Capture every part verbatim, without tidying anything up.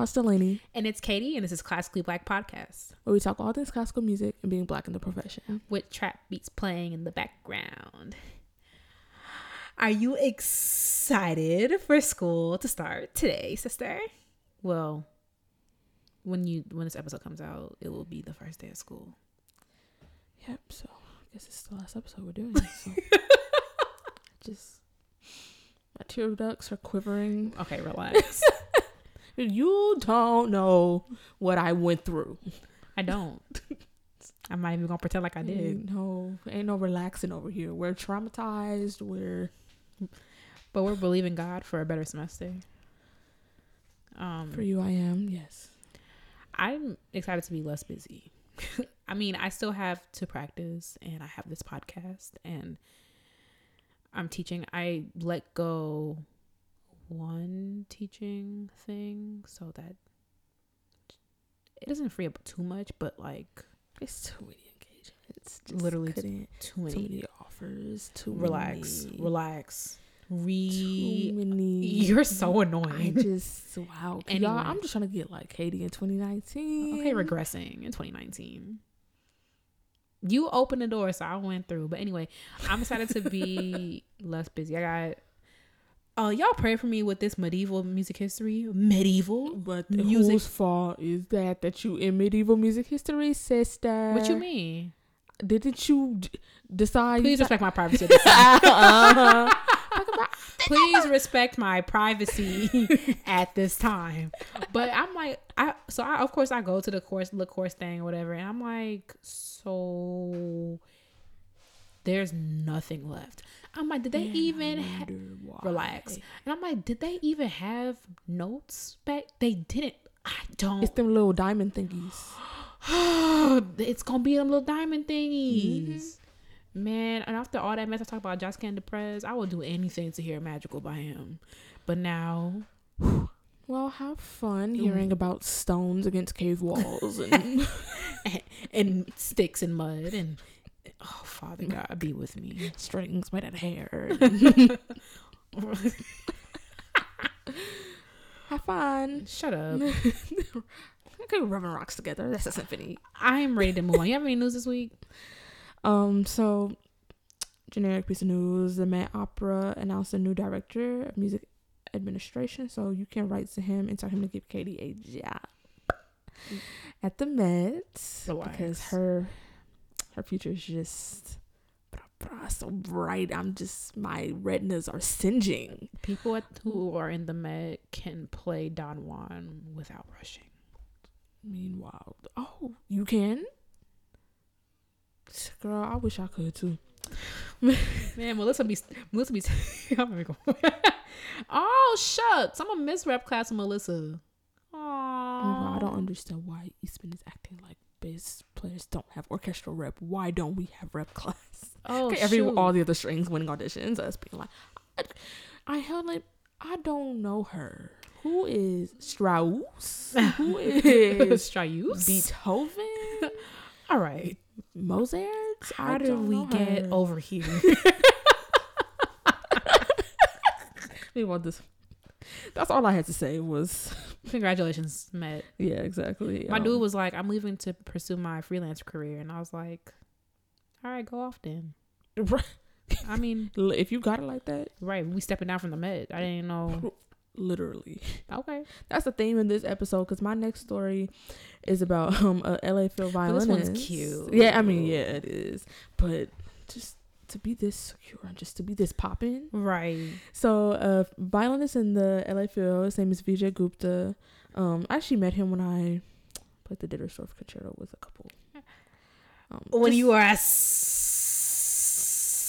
host, Delaney. And it's Katie, and this is Classically Black Podcast, where we talk all things classical music and being black in the profession, with trap beats playing in the background. Are you excited for school to start today, sister? Well, when you when this episode comes out, it will be the first day of school. Yep, so I guess it's the last episode we're doing. So. Just, my tear ducts are quivering. Okay, relax. You don't know what I went through. I don't. I'm not even gonna pretend like I did. Ain't no, ain't no relaxing over here. We're traumatized. We're, but we're believing God for a better semester. Um, for you, I am. Yes, I'm excited to be less busy. I mean, I still have to practice, and I have this podcast, and I'm teaching. I let go one teaching thing so that it doesn't free up too much, but like it's too many engagements. It's literally too, too many, too many offers. Too relax, many, relax. Re. Too many. You're so annoying. I just wow. Anyway. Y'all, I'm just trying to get like Katie in twenty nineteen. Okay, regressing in twenty nineteen. You opened the door, so I went through. But anyway, I'm excited to be less busy. I got. Oh, uh, y'all pray for me with this medieval music history. Medieval? But music. Whose fault is that that you in medieval music history, sister? What you mean? Didn't you d- decide? Please respect my privacy. uh-huh. Please respect my privacy at this time. But I'm like, I so I, of course I go to the course, the course thing or whatever. And I'm like, so there's nothing left. I'm like, did they and even ha- relax? And I'm like, did they even have notes back? They didn't. I don't. It's them little diamond thingies. It's gonna be them little diamond thingies, mm-hmm. man. And after all that mess, I talk about Josquin Deprez. I will do anything to hear "Magical" by him. But now, well, have fun mm. hearing about stones against cave walls and and, and sticks and mud and. Oh, Father God, be with me. Strings made out of hair. Have fun. Shut up. Okay, rubbing rocks together. That's a symphony. I'm ready to move on. You have any news this week? Um, so, generic piece of news. The Met Opera announced a new director of music administration. So, you can write to him and tell him to give Katie a job at the Met. Relax. Because her... Her future is just blah, blah, so bright. I'm just, my retinas are singeing. People at, who are in the Met can play Don Juan without rushing. Meanwhile, oh, you can? Girl, I wish I could too. Man, Melissa be, Melissa be, I'm gonna go. Oh, shucks. I'm gonna miss rep class with Melissa. Aww. Oh, I don't understand why Eastman is acting like bass players don't have orchestral rep. Why don't we have rep class? Oh, every all the other strings winning auditions. Us being like, I, I held like I don't know her. Who is Strauss? Who is Strauss? Beethoven. All right, Mozart. How did we get her. over here? We want this. That's all I had to say was congratulations, Met. Yeah, exactly. My um, dude was like, I'm leaving to pursue my freelance career. And I was like, all right, go off then. I mean, if you got it like that. Right. We stepping down from the Met. I didn't know. Literally. Okay. That's the theme in this episode because my next story is about um a L A Phil violinist. But this one's cute. Yeah, I mean, yeah, it is. But just. To be this secure and just to be this popping, right? So, uh, violinist in the L A Phil, his name is Vijay Gupta. Um, I actually met him when I played the Dittersdorf Concerto with a couple. Um, when just, you are a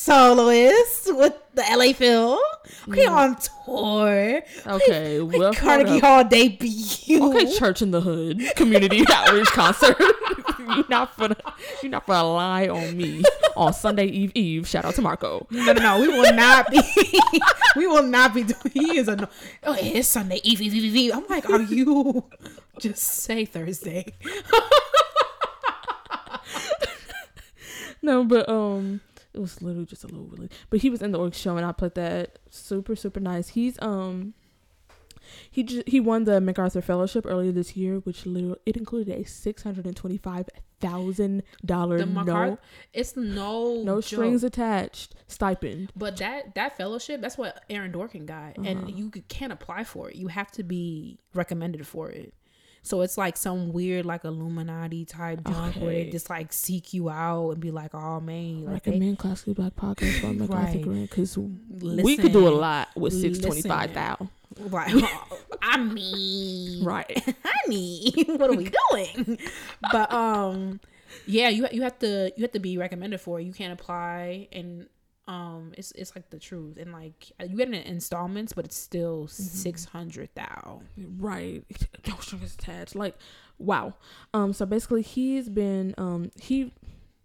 soloist with the L A Phil, we yeah. on tour. Okay, we, well, we Carnegie Hall debut. Okay, Church in the Hood community outreach concert. You're not gonna, you're not gonna lie on me on Sunday Eve Eve. Shout out to Marco. No, no, no. We will not be. We will not be doing. He is a. Oh, it's Sunday Eve Eve Eve Eve. I'm like, are you? Just say Thursday. No, but um, it was literally just a little. Really, but he was in the org show, and I played that super super nice. He's um, He ju- he won the MacArthur Fellowship earlier this year, which literally it included a six hundred and twenty five thousand dollar no, it's no no joke. strings attached stipend. But that that fellowship, that's what Aaron Dworkin got, uh-huh. and you can't apply for it. You have to be recommended for it. So it's like some weird like Illuminati type junk okay. where they just like seek you out and be like, oh man, like recommend they, Classically Black Podcast by MacArthur Grant because we could do a lot with six twenty five thousand. Right, I mean, right, honey, what are we doing? But um, yeah, you you have to you have to be recommended for it. You can't apply, and um, it's it's like the truth, and like you get it in installments, but it's still mm-hmm. six hundred thou. Right, no strings attached. Like, wow. Um, so basically, he's been um he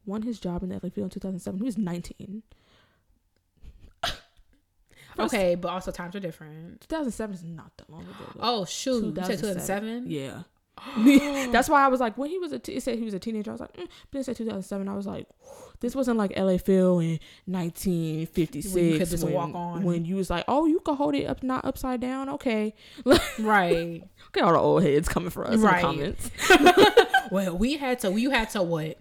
won his job in the L A field in two thousand seven. He was nineteen. Okay, but also times are different. two thousand seven is not that long ago. Though. Oh, shoot. two thousand seven. You said two thousand seven? Yeah. That's why I was like, when he was a, t- it said he was a teenager, I was like, mm. but it said two thousand seven, I was like, this wasn't like L A Phil in nineteen fifty-six. When you could just when, walk on. When you was like, oh, you could hold it up, not upside down. Okay. Right. Okay, all the old heads coming for us right. in the comments. Well, we had to, you had to what?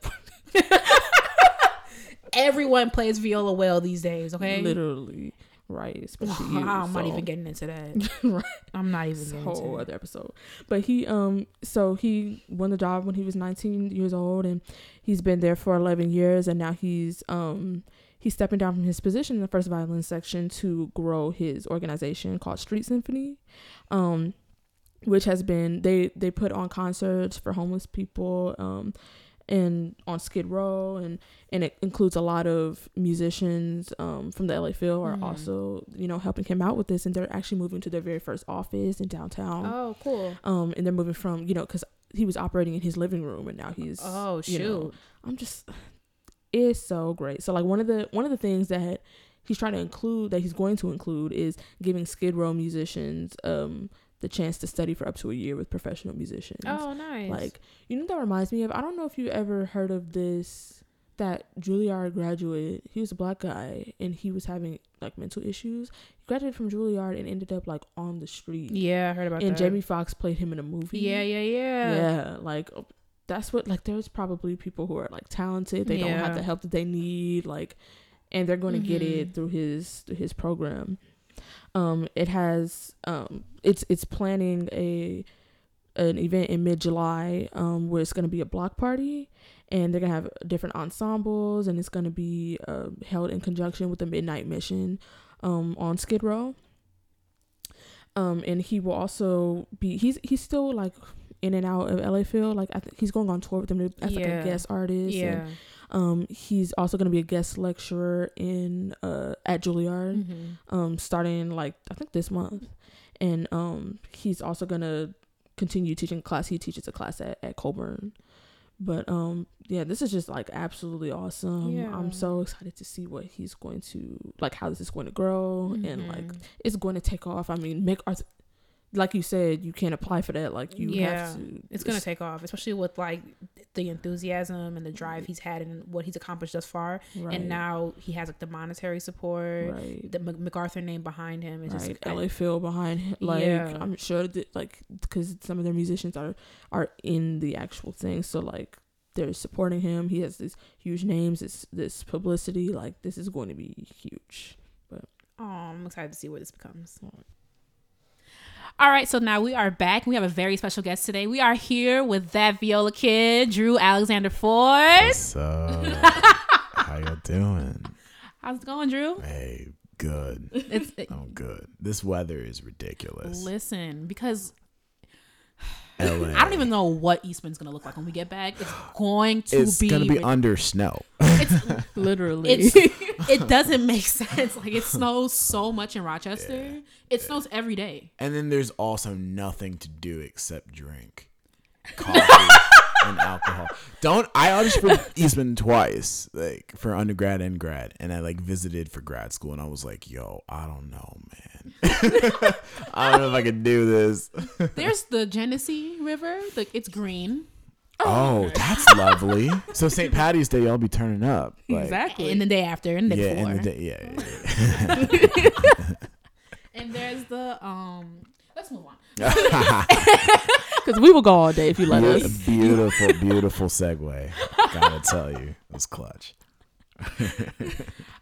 Everyone plays viola well these days, okay? Literally. Right, especially you, I'm so. not even getting into that. Right, I'm not even getting into that. Whole other episode. But he, um, so he won the job when he was nineteen years old, and he's been there for eleven years, and now he's, um, he's stepping down from his position in the first violin section to grow his organization called Street Symphony, um, which has been they they put on concerts for homeless people, um. and on Skid Row, and and it includes a lot of musicians um from the L A Phil are mm. also, you know, helping him out with this, and they're actually moving to their very first office in downtown. Oh, cool. Um and they're moving from, you know, because he was operating in his living room, and now he's oh shoot you know, I'm just it's so great. So like one of the one of the things that he's trying to include that he's going to include is giving Skid Row musicians um the chance to study for up to a year with professional musicians. Oh, nice. Like, you know, that reminds me of, I don't know if you ever heard of this, that Juilliard graduate, he was a black guy and he was having like mental issues. He graduated from Juilliard and ended up like on the street. Yeah, I heard about and that. And Jamie Foxx played him in a movie. Yeah, yeah, yeah. Yeah, like that's what, like there's probably people who are like talented, they yeah. don't have the help that they need, like, and they're going to mm-hmm. get it through his through his program. Um, it has, um, it's, it's planning a, an event in mid-July, um, where it's going to be a block party, and they're gonna have different ensembles, and it's going to be, uh, held in conjunction with the Midnight Mission, um, on Skid Row. Um, and he will also be, he's, he's still like in and out of L A Phil. Like I th- he's going on tour with them as yeah. like a guest artist. Yeah. And, um he's also going to be a guest lecturer in uh at Juilliard mm-hmm. um starting like I think this month, and um he's also going to continue teaching class. He teaches a class at, at Colburn, but um yeah, this is just like absolutely awesome. yeah. I'm so excited to see what he's going to like how this is going to grow mm-hmm. and like it's going to take off. I mean, make art like you said, you can't apply for that. Like you yeah, have to. It's gonna take off, especially with like the enthusiasm and the drive he's had and what he's accomplished thus far. Right. And now he has like the monetary support, right. the MacArthur name behind him, and right. just L A Phil behind him. Like yeah. I'm sure that like because some of their musicians are are in the actual thing, so like they're supporting him. He has these huge names, this this publicity. Like this is going to be huge. But oh, I'm excited to see what this becomes. All right, so now we are back. We have a very special guest today. We are here with that viola kid, Drew Alexander Ford. What's up? How y'all doing? How's it going, Drew? Hey, good. It's, it, I'm good. This weather is ridiculous. Listen, because L A. I don't even know what Eastman's going to look like when we get back. It's going to it's be... It's going to be ridiculous. Under snow. It's literally... It's, it doesn't make sense. Like it snows so much in Rochester. Yeah, it yeah. snows every day. And then there's also nothing to do except drink coffee and alcohol. Don't I auditioned for Eastman twice, like for undergrad and grad, and I like visited for grad school, and I was like, "Yo, I don't know, man. I don't know if I can do this." There's the Genesee River. Like it's green. Oh, that's lovely. So Saint Patty's Day, y'all be turning up. Like, exactly. And the day after, and the day before. Yeah, and the day, yeah, yeah, yeah. And there's the um Let's move on. Because we will go all day if you let Be- us. Beautiful, beautiful segue. Gotta tell you, it was clutch.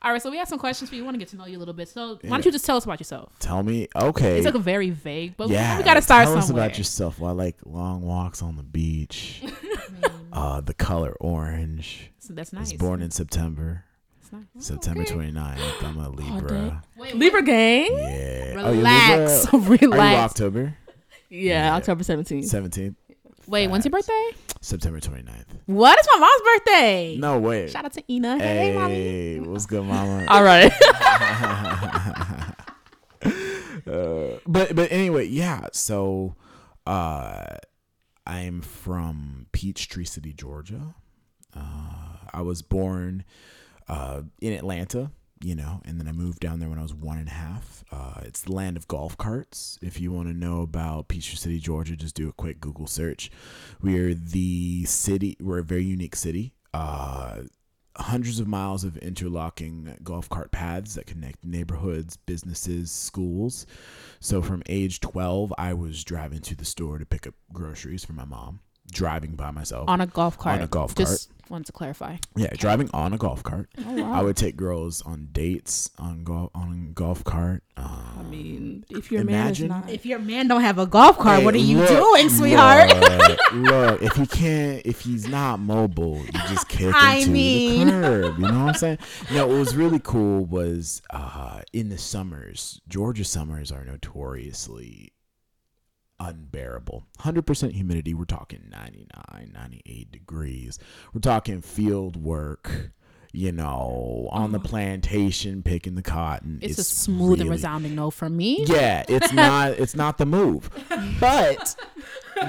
All right, so we have some questions for you. We want to get to know you a little bit. So why don't you just tell us about yourself? Tell me. Okay. It's like a very vague, but yeah, we got to start tell somewhere. Tell us about yourself. Well, I like long walks on the beach. uh, the color orange. So that's nice. I was born in September. September okay. twenty-ninth. I'm a Libra. Oh, wait, Libra gang? Yeah. Relax. Oh, Libra? Relax. Are you October? Yeah, yeah. October seventeenth. seventeenth. Wait, Facts. When's your birthday? September twenty-ninth. What? It's my mom's birthday. No, wait. Shout out to Ina. Hey, hey mommy. What's good, mama? All right. uh, but but anyway, yeah. So uh, I'm from Peachtree City, Georgia. Uh, I was born uh in Atlanta, you know, and then I moved down there when I was one and a half. Uh it's the land of golf carts. If you want to know about Peachtree City, Georgia, just do a quick Google search. We're the city, we're a very unique city. Uh hundreds of miles of interlocking golf cart paths that connect neighborhoods, businesses, schools. So from age twelve, I was driving to the store to pick up groceries for my mom. Driving by myself on a golf cart. On a golf cart. Just wanted to clarify. Yeah, driving on a golf cart. Oh, wow. I would take girls on dates on golf on golf cart. Um, I mean, if your imagine, man is not, if your man don't have a golf cart, hey, what are you look, doing, sweetheart? Look, look, if he can't, if he's not mobile, you just kick him I to mean. the curb. You know what I'm saying? No, what was really cool was uh, in the summers. Georgia summers are notoriously unbearable. one hundred percent humidity. We're talking ninety-nine, ninety-eight degrees. We're talking field work, you know, on the plantation picking the cotton. It's, it's a smooth really, and resounding no for me. Yeah, it's not it's not the move. But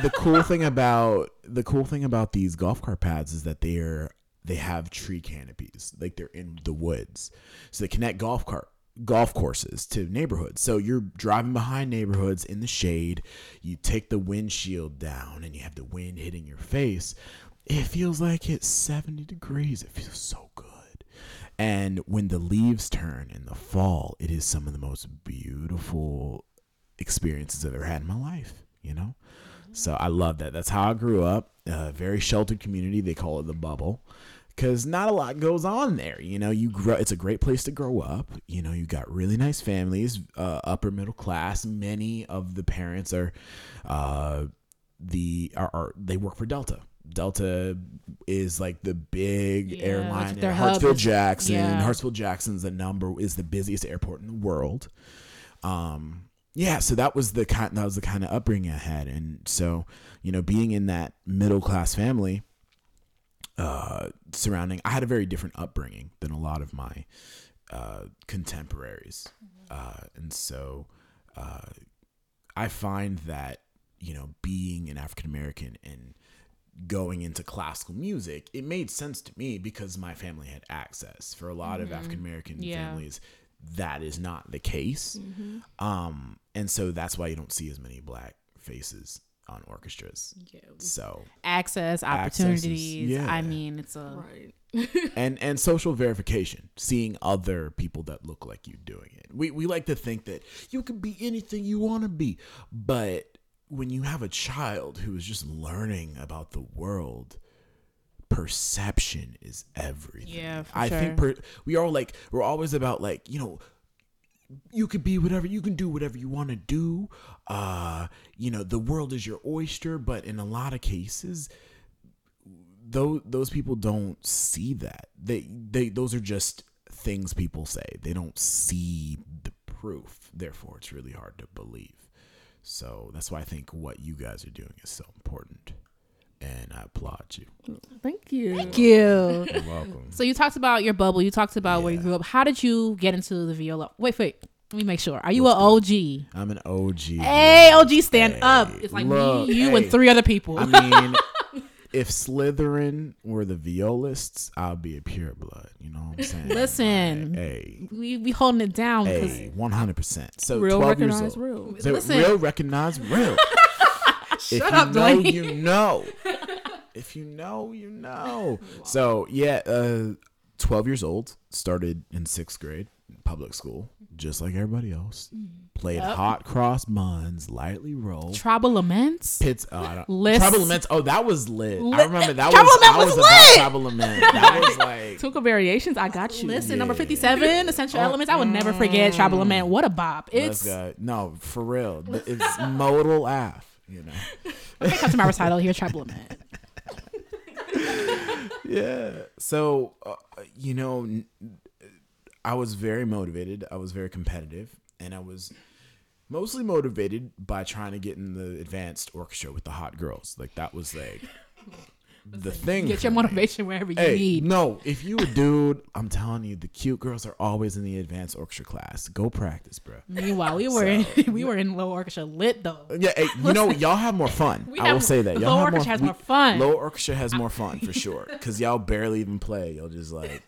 the cool thing about the cool thing about these golf cart paths is that they're they have tree canopies. Like they're in the woods. So they connect golf cart golf courses to neighborhoods. So you're driving behind neighborhoods in the shade. You take the windshield down and you have the wind hitting your face. It feels like it's seventy degrees. It feels so good. And when the leaves turn in the fall, it is some of the most beautiful experiences I've ever had in my life, you know? So I love that. That's how I grew up. A very sheltered community. They call it the bubble. Because not a lot goes on there. You know, you grow. It's a great place to grow up. You know, you got really nice families, uh, upper middle class. Many of the parents are uh, the are, are they work for Delta. Delta is like the big yeah, airline in Hartsfield-Jackson. Yeah. Hartsfield-Jackson's the number is the busiest airport in the world. Um, yeah, so that was the kind that was the kind of upbringing I had. And so, you know, being in that middle class family. Uh, surrounding, I had a very different upbringing than a lot of my uh, contemporaries, uh, and so uh, I find that, you know, being an African American and going into classical music, it made sense to me because my family had access. For a lot mm-hmm. of African American yeah. families, that is not the case, mm-hmm. um, and so that's why you don't see as many black faces on orchestras. Yeah. So access opportunities. Access is, yeah. I mean, it's a right. and and social verification, seeing other people that look like you doing it. We we like to think that you can be anything you want to be, but when you have a child who is just learning about the world, perception is everything. Yeah, for I sure. think per, we are like we're always about like, you know, you could be whatever, you can do whatever you want to do. Uh, you know, the world is your oyster, but in a lot of cases, those, those people don't see that. They, they, those are just things people say. They don't see the proof. Therefore, it's really hard to believe. So that's why I think what you guys are doing is so important. And I applaud you. Thank you. Thank you. You're welcome. So you talked about your bubble. You talked about yeah. where you grew up. How did you get into the viola? Wait, wait. Let me make sure. Are you What's an O G? I'm an O G. Hey, O G, stand hey, up. It's like look, me, you, hey, and three other people. I mean, if Slytherin were the violists, I'll be a pure blood. You know what I'm saying? Listen, hey, hey, we we holding it down. Hey, one hundred percent. So real recognized real. So real recognized real. Shut if up, you know, Blaine. you know. If you know, you know. Wow. So yeah, uh, twelve years old, started in sixth grade, public school, just like everybody else. Played yep. Hot Cross Buns, Lightly Roll. Tribal Laments? Pits, oh, I don't, Tribal Laments. Oh, that was lit. lit. I remember that Tribal was, Lament I was, was about lit. Tribal Laments. That was like. Tuca Variations, I got you. Listen, yeah. Number fifty-seven, Essential oh, Elements. I would mm, never forget Tribal Lament. What a bop. It's. No, for real. It's modal af, you know. I'm gonna come to my recital here, Tribal Lament. Yeah. So, uh, you know, n- I was very motivated. I was very competitive. And I was mostly motivated by trying to get in the advanced orchestra with the hot girls. Like, that was like the thing. Get your motivation wherever you hey, need. No, if you a dude, I'm telling you, the cute girls are always in the advanced orchestra class. Go practice, bro. Meanwhile, we were so, in, we were in low orchestra lit though. Yeah, hey, you know, y'all have more fun. I have, will say that. Y'all low have orchestra more, has we, more fun. Low orchestra has more fun for sure, because y'all barely even play. Y'all just like.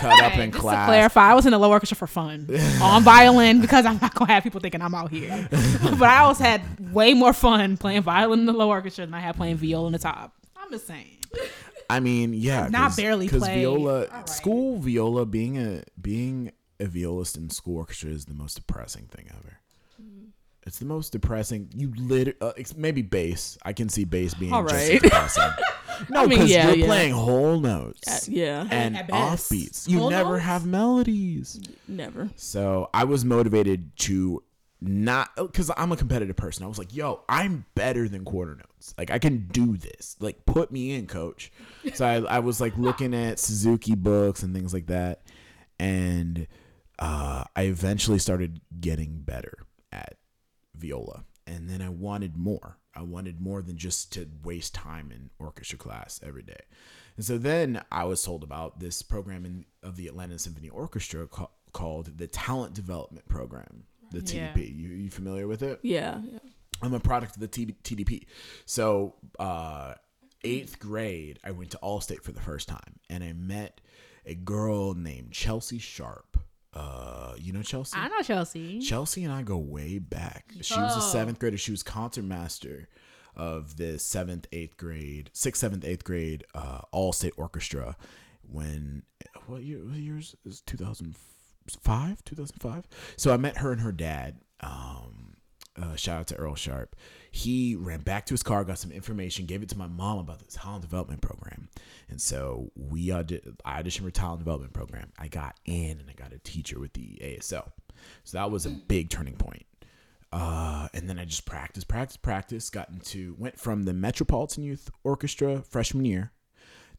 Cut up in just class. To clarify, I was in the low orchestra for fun on violin, because I'm not gonna have people thinking I'm out here. But I always had way more fun playing violin in the low orchestra than I had playing viola in the top. I'm just saying. I mean, yeah, not barely because viola right. School viola being a being a violist in school orchestra is the most depressing thing ever. It's the most depressing. You lit uh, maybe bass. I can see bass being all right. Just depressing. No, because I mean, yeah, you're yeah. playing whole notes, uh, yeah, and offbeats. You whole never notes? Have melodies. Never. So I was motivated to not, because I'm a competitive person. I was like, "Yo, I'm better than quarter notes. Like I can do this. Like put me in, coach." So I, I was like looking at Suzuki books and things like that, and uh, I eventually started getting better at viola, and then I wanted more. I wanted more than just to waste time in orchestra class every day. And so then I was told about this program in, of the Atlanta Symphony Orchestra ca- called the Talent Development Program, the T D P. Yeah. You, you familiar with it? Yeah. yeah. I'm a product of the T D P. So uh, eighth grade, I went to Allstate for the first time, and I met a girl named Chelsea Sharp. Uh, you know Chelsea? I know Chelsea. Chelsea and I go way back. She oh. was a seventh grader. She was concertmaster of the seventh, eighth grade, sixth, seventh, eighth grade uh, All-State Orchestra. When what year? What years is two thousand five? Two thousand five. So I met her and her dad. Um, uh, shout out to Earl Sharp. He ran back to his car, got some information, gave it to my mom about this talent development program. And so we audi- I auditioned for talent development program. I got in and I got a teacher with the A S L. So that was a big turning point. Uh, and then I just practiced, practiced, practiced, got into, went from the Metropolitan Youth Orchestra freshman year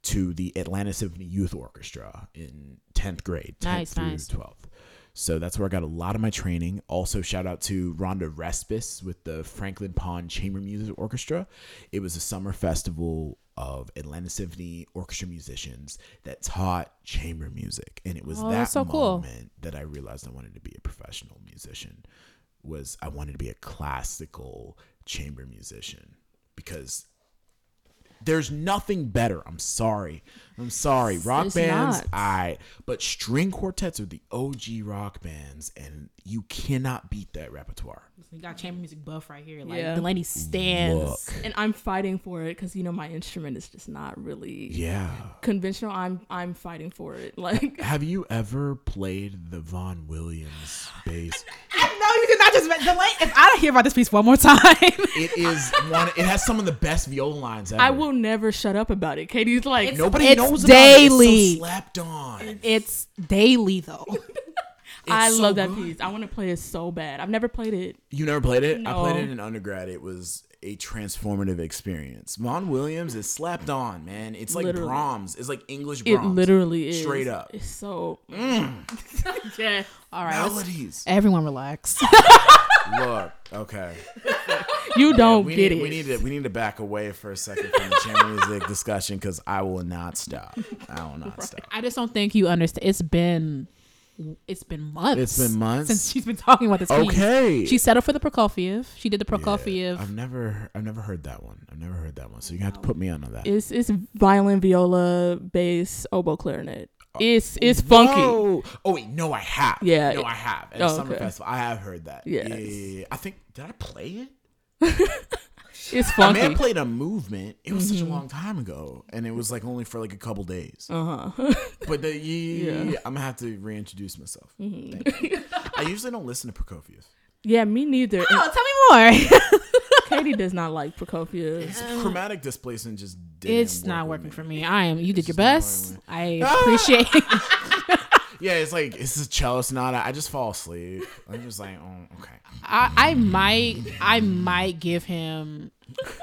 to the Atlanta Symphony Youth Orchestra in tenth grade, tenth nice, through nice. twelfth. So that's where I got a lot of my training. Also, shout out to Rhonda Respis with the Franklin Pond Chamber Music Orchestra. It was a summer festival of Atlanta Symphony Orchestra musicians that taught chamber music. And it was oh, that so moment cool. that I realized I wanted to be a professional musician. Was I wanted to be a classical chamber musician, because there's nothing better. I'm sorry. I'm sorry. Rock it's bands, I. But string quartets are the O G rock bands, and you cannot beat that repertoire. You got chamber music buff right here. Like yeah. the lady stands, look. And I'm fighting for it because you know my instrument is just not really yeah conventional. I'm I'm fighting for it. Like, have you ever played the Vaughn Williams bass? No, you did not just the late. If I don't hear about this piece one more time, it is one. It has some of the best viola lines ever. I will never shut up about it. Katie's like, it's, nobody it's knows daily. About it. It's so slapped on. It's daily though. It's I so love that good. Piece. I want to play it so bad. I've never played it. You never played it? No. I played it in undergrad. It was a transformative experience. Vaughn Williams is slapped on, man. It's like literally. Brahms. It's like English Brahms. It literally is. Straight up. It's so... Mm. Yeah. All right. Melodies. Everyone relax. Look, okay. You don't yeah, get need, it. We need, to, we need to back away for a second from the chamber music discussion, because I will not stop. I will not right. stop. I just don't think you understand. It's been... It's been months. It's been months since she's been talking about this. Okay, piece. She settled for the Prokofiev. She did the Prokofiev. Yeah, I've never, I've never heard that one. I've never heard that one. So you have to put me on to that. It's it's violin, viola, bass, oboe, clarinet. Oh, it's it's whoa. Funky. Oh wait, no, I have. Yeah, no, I have. At oh, a summer okay. festival, I have heard that. Yes. Yeah, I think did I play it? It's funky. Man played a movement. It was mm-hmm. such a long time ago, and it was like only for like a couple days. Uh huh. But the, yeah, yeah. I'm gonna have to reintroduce myself. Mm-hmm. Thank you. I usually don't listen to Prokofiev. Yeah, me neither. Oh, and tell me more. Katie does not like Prokofiev. Yeah. Chromatic displacement just didn't. It's work not working me. for me. I am. You did your best. I ah! appreciate it. Yeah, it's like, it's a cello sonata. I just fall asleep. I'm just like, oh, okay. I, I might I might give him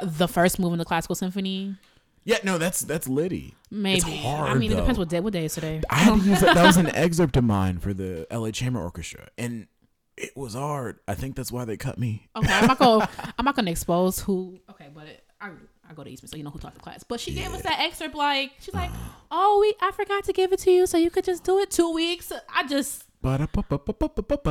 the first move in the classical symphony. Yeah, no, that's that's Liddy. Maybe. It's hard, I mean, though. It depends what day, what day is today. I had to use that. That was an excerpt of mine for the L A Chamber Orchestra, and it was hard. I think that's why they cut me. Okay, I'm not gonna I'm not gonna expose who. Okay, but it, I I go to Eastman, so you know who taught the class. But she yeah. gave us that excerpt. Like, she's like, "Oh, we I forgot to give it to you, so you could just do it two weeks." I just. And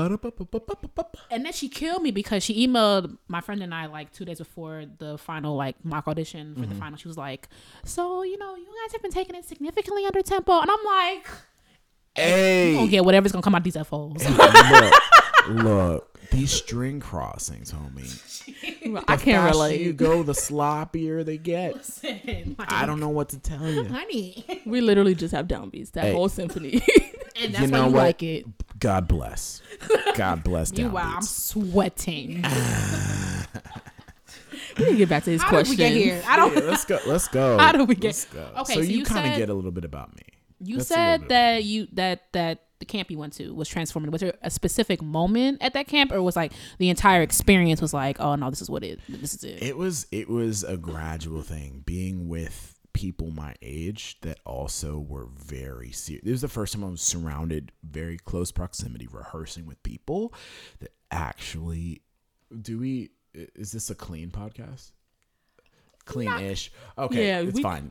then she killed me because she emailed my friend and I like two days before the final like mock audition for mm-hmm. the final. She was like, "So you know, you guys have been taking it significantly under tempo," and I'm like, "Hey, you gonna get whatever's gonna come out these F Os." Hey, look, these string crossings, homie. Well, I can't relate. The faster you go, the sloppier they get. Listen, like, I don't know what to tell you, honey. We literally just have downbeats that hey. whole symphony, and that's you know why you what? like it. God bless. God bless. Downbeats. Wow, I'm sweating. We need to get back to his How question. Did we get here? I don't. Yeah, let's go. Let's go. How did we get? Let's go. Okay, so, so you, you kind of get a little bit about me. You that's said that you that that. The camp you went to was transformative. Was there a specific moment at that camp, or was like the entire experience was like, oh no, this is what it this is it it was it was a gradual thing, being with people my age that also were very serious. It was the first time I was surrounded very close proximity rehearsing with people that actually do we is this a clean podcast clean-ish okay yeah, it's we, fine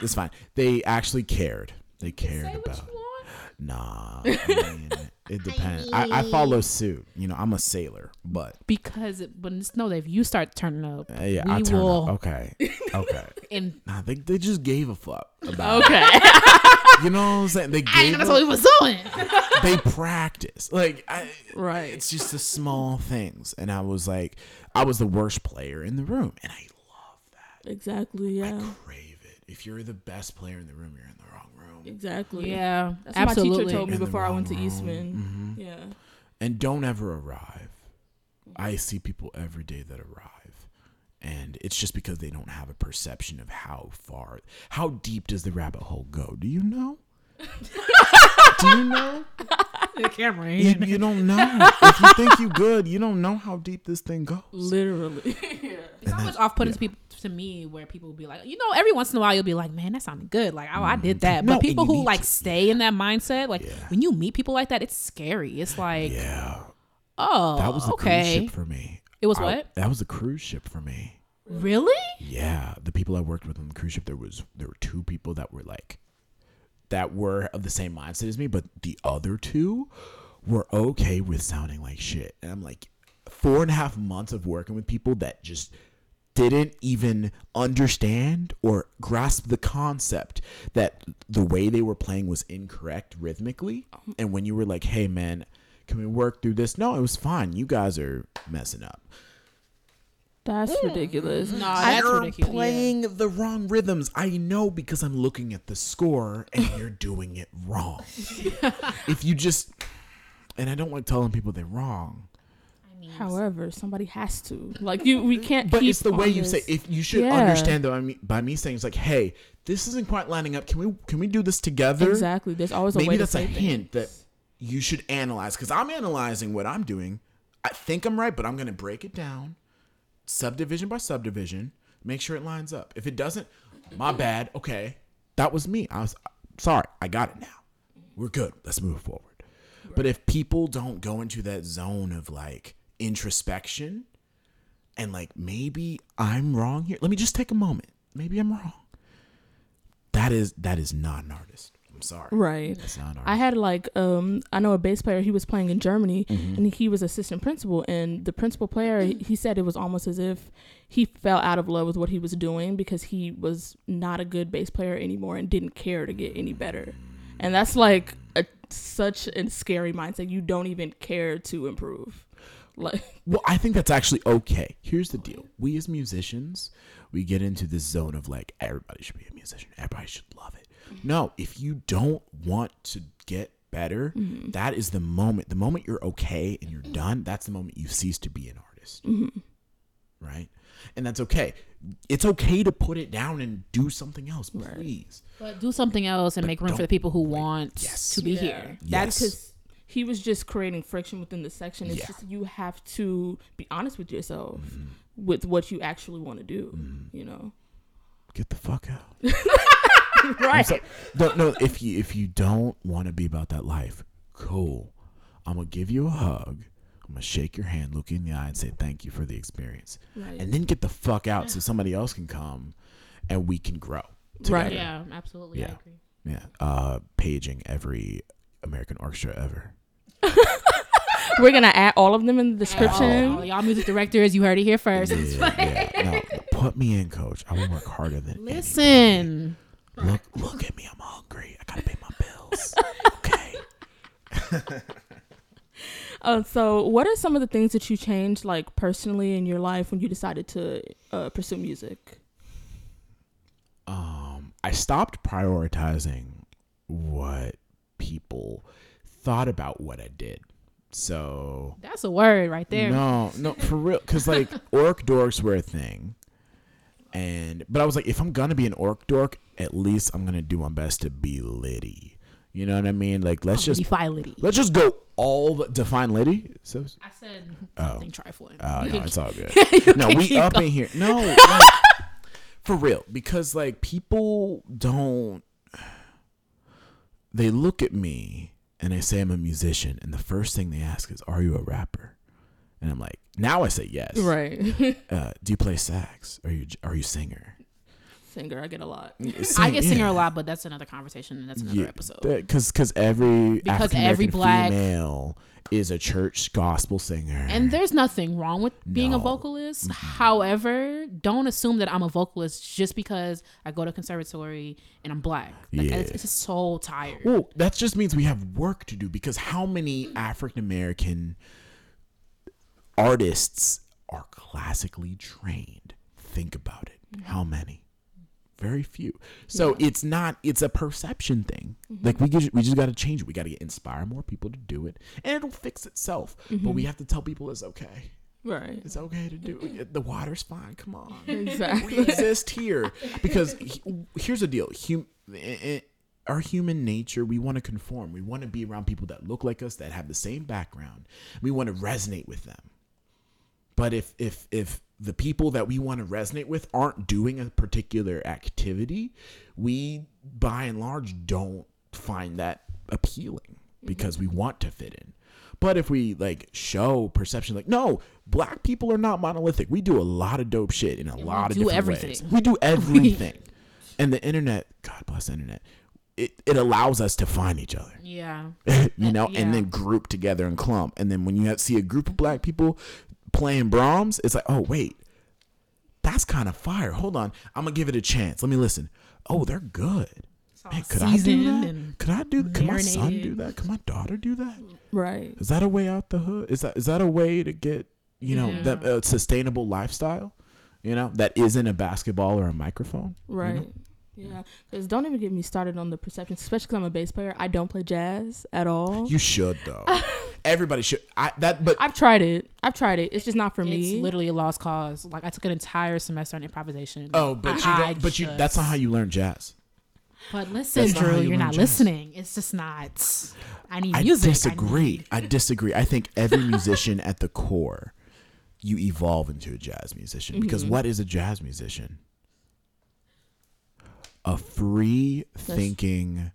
it's fine they actually cared they cared say about what you want. Nah, I mean, it depends. I, I follow suit. You know, I'm a sailor, but because but it's no, if you start turning up, uh, yeah, I turn will... up. Okay, okay. And nah, they they just gave a fuck about. Okay, it. You know what I'm saying? They gave. I didn't know that's what he was doing. They practice like I, right. It's just the small things, and I was like, I was the worst player in the room, and I love that. Exactly. Yeah. I crave it. If you're the best player in the room, you're in the wrong room. Exactly. Yeah. That's absolutely. What my teacher told me and before I went to room. Eastman. Mm-hmm. Yeah. And don't ever arrive. I see people every day that arrive, and it's just because they don't have a perception of how far, how deep does the rabbit hole go? Do you know? Do you know? The camera. You, you don't know. If you think you good, you don't know how deep this thing goes. Literally. Yeah. It's not much off-putting yeah. to people. To me, where people will be like, you know, every once in a while you'll be like, man, that sounded good, like, oh, I did that. But no, people who like to, stay yeah. in that mindset, like yeah. when you meet people like that, it's scary. It's like, yeah, oh, that was a okay. cruise ship for me. It was I, what? That was a cruise ship for me. Really? Yeah, the people I worked with on the cruise ship, there was there were two people that were like, that were of the same mindset as me, but the other two were okay with sounding like shit, and I'm like, four and a half months of working with people that just. Didn't even understand or grasp the concept that the way they were playing was incorrect rhythmically. And when you were like, hey man, can we work through this? No, it was fine. You guys are messing up. That's mm. ridiculous. No, that's you're ridiculous. Playing yeah. the wrong rhythms. I know because I'm looking at the score and you're doing it wrong. If you just, and I don't like telling people they're wrong. However, somebody has to like you. We can't. But keep it's the way you this. Say. If you should yeah. understand though, I mean, by me saying it's like, hey, this isn't quite lining up. Can we can we do this together? Exactly. There's always a maybe way that's to say a things. Hint that you should analyze because I'm analyzing what I'm doing. I think I'm right, but I'm going to break it down, subdivision by subdivision, make sure it lines up. If it doesn't, my bad. Okay, that was me. I was sorry. I got it now. We're good. Let's move forward. Right. But if people don't go into that zone of like. Introspection and like maybe I'm wrong here. Let me just take a moment. Maybe I'm wrong. That is that is not an artist. I'm sorry. Right. That's not an artist. I had like um I know a bass player. He was playing in Germany mm-hmm. and he was assistant principal. And the principal player, he said it was almost as if he fell out of love with what he was doing because he was not a good bass player anymore and didn't care to get any better. And that's like a, such a scary mindset. You don't even care to improve. Like, well, I think that's actually okay. Here's the deal. We as musicians, we get into this zone of like, everybody should be a musician. Everybody should love it. Mm-hmm. No, if you don't want to get better, mm-hmm. that is the moment. The moment you're okay and you're done, that's the moment you cease to be an artist. Mm-hmm. Right? And that's okay. It's okay to put it down and do something else, please. Right. But do something else and but make room for the people who want yes. to be yeah. here. Yes. That's because he was just creating friction within the section. It's yeah. just you have to be honest with yourself mm-hmm. with what you actually want to do, mm-hmm. you know? Get the fuck out. Right. So, no, no, if you, if you don't want to be about that life, cool. I'm going to give you a hug. I'm going to shake your hand, look you in the eye, and say thank you for the experience. Right. And then get the fuck out so somebody else can come and we can grow together. Right. Yeah, absolutely. Yeah. I agree. Yeah. Uh, paging every American orchestra ever. We're gonna add all of them in the description. Oh, y'all music directors, you heard it here first. Yeah, yeah. No, put me in, coach. I will work harder than listen anybody. look look at me, I'm hungry, I gotta pay my bills. Okay. Uh, so what are some of the things that you changed, like personally in your life, when you decided to uh, pursue music? um I stopped prioritizing what people thought about what I did. So that's a word right there. No, no, for real. Because like orc dorks were a thing, and but I was like, if I'm gonna be an orc dork, at least I'm gonna do my best to be litty. You know what I mean? Like let's I'll just define litty. Let's just go all the, define litty. So I said something oh. trifling. Oh uh, no, keep, it's all good. No, we up going. in here. No, like, for real. Because like people don't. They look at me and they say I'm a musician, and the first thing they ask is, "Are you a rapper?" And I'm like, now I say yes. Right. uh, do you play sax? Are you are you singer? Singer, I get a lot. Sing, I get yeah. singer a lot, but that's another conversation and that's another yeah, episode. Because because every because every black female is a church gospel singer, and there's nothing wrong with being no. a vocalist. Mm-hmm. However, don't assume that I'm a vocalist just because I go to conservatory and I'm black. Like, yeah. it's, it's just so tired. Well, that just means we have work to do, because how many African American artists are classically trained? Think about it. Mm-hmm. How many? Very few. So yeah. it's not, it's a perception thing. Mm-hmm. Like we get, we just got to change it. We got to inspire more people to do it, and it'll fix itself. Mm-hmm. But we have to tell people it's okay. Right. It's okay to do it. The water's fine. Come on. Exactly. We exist here because he, here's the deal. Hum, it, it, our human nature, we want to conform. We want to be around people that look like us, that have the same background. We want to resonate with them. But if, if, if, the people that we want to resonate with aren't doing a particular activity, we by and large don't find that appealing because we want to fit in. But if we like show perception, like, no, black people are not monolithic. We do a lot of dope shit in a and lot of different everything. ways. We do everything. And the internet, God bless the internet, it, it allows us to find each other. Yeah. You know, yeah. and then group together and clump. And then when you have, see a group of black people playing Brahms, it's like, oh wait, that's kind of fire. Hold on, I'm gonna give it a chance. Let me listen. Oh, they're good. Man, could I do that? Could I do? Could my son do that? Could my daughter do that? Right. Is that a way out the hood? Is that is that a way to get you know yeah. that uh, sustainable lifestyle? You know, that isn't a basketball or a microphone. Right. You know? Yeah, because don't even get me started on the perception, especially because I'm a bass player. I don't play jazz at all. You should, though. Everybody should. I that, but I've tried it. I've tried it. It's just not for it's me. It's literally a lost cause. Like, I took an entire semester on improvisation. Oh, but I, you don't. I but you, that's not how you learn jazz. But listen, that's Drew, you you're not jazz. listening. It's just not. I need I music. Disagree. I, need. I disagree. I think every musician at the core, you evolve into a jazz musician. Mm-hmm. Because what is a jazz musician? A free thinking,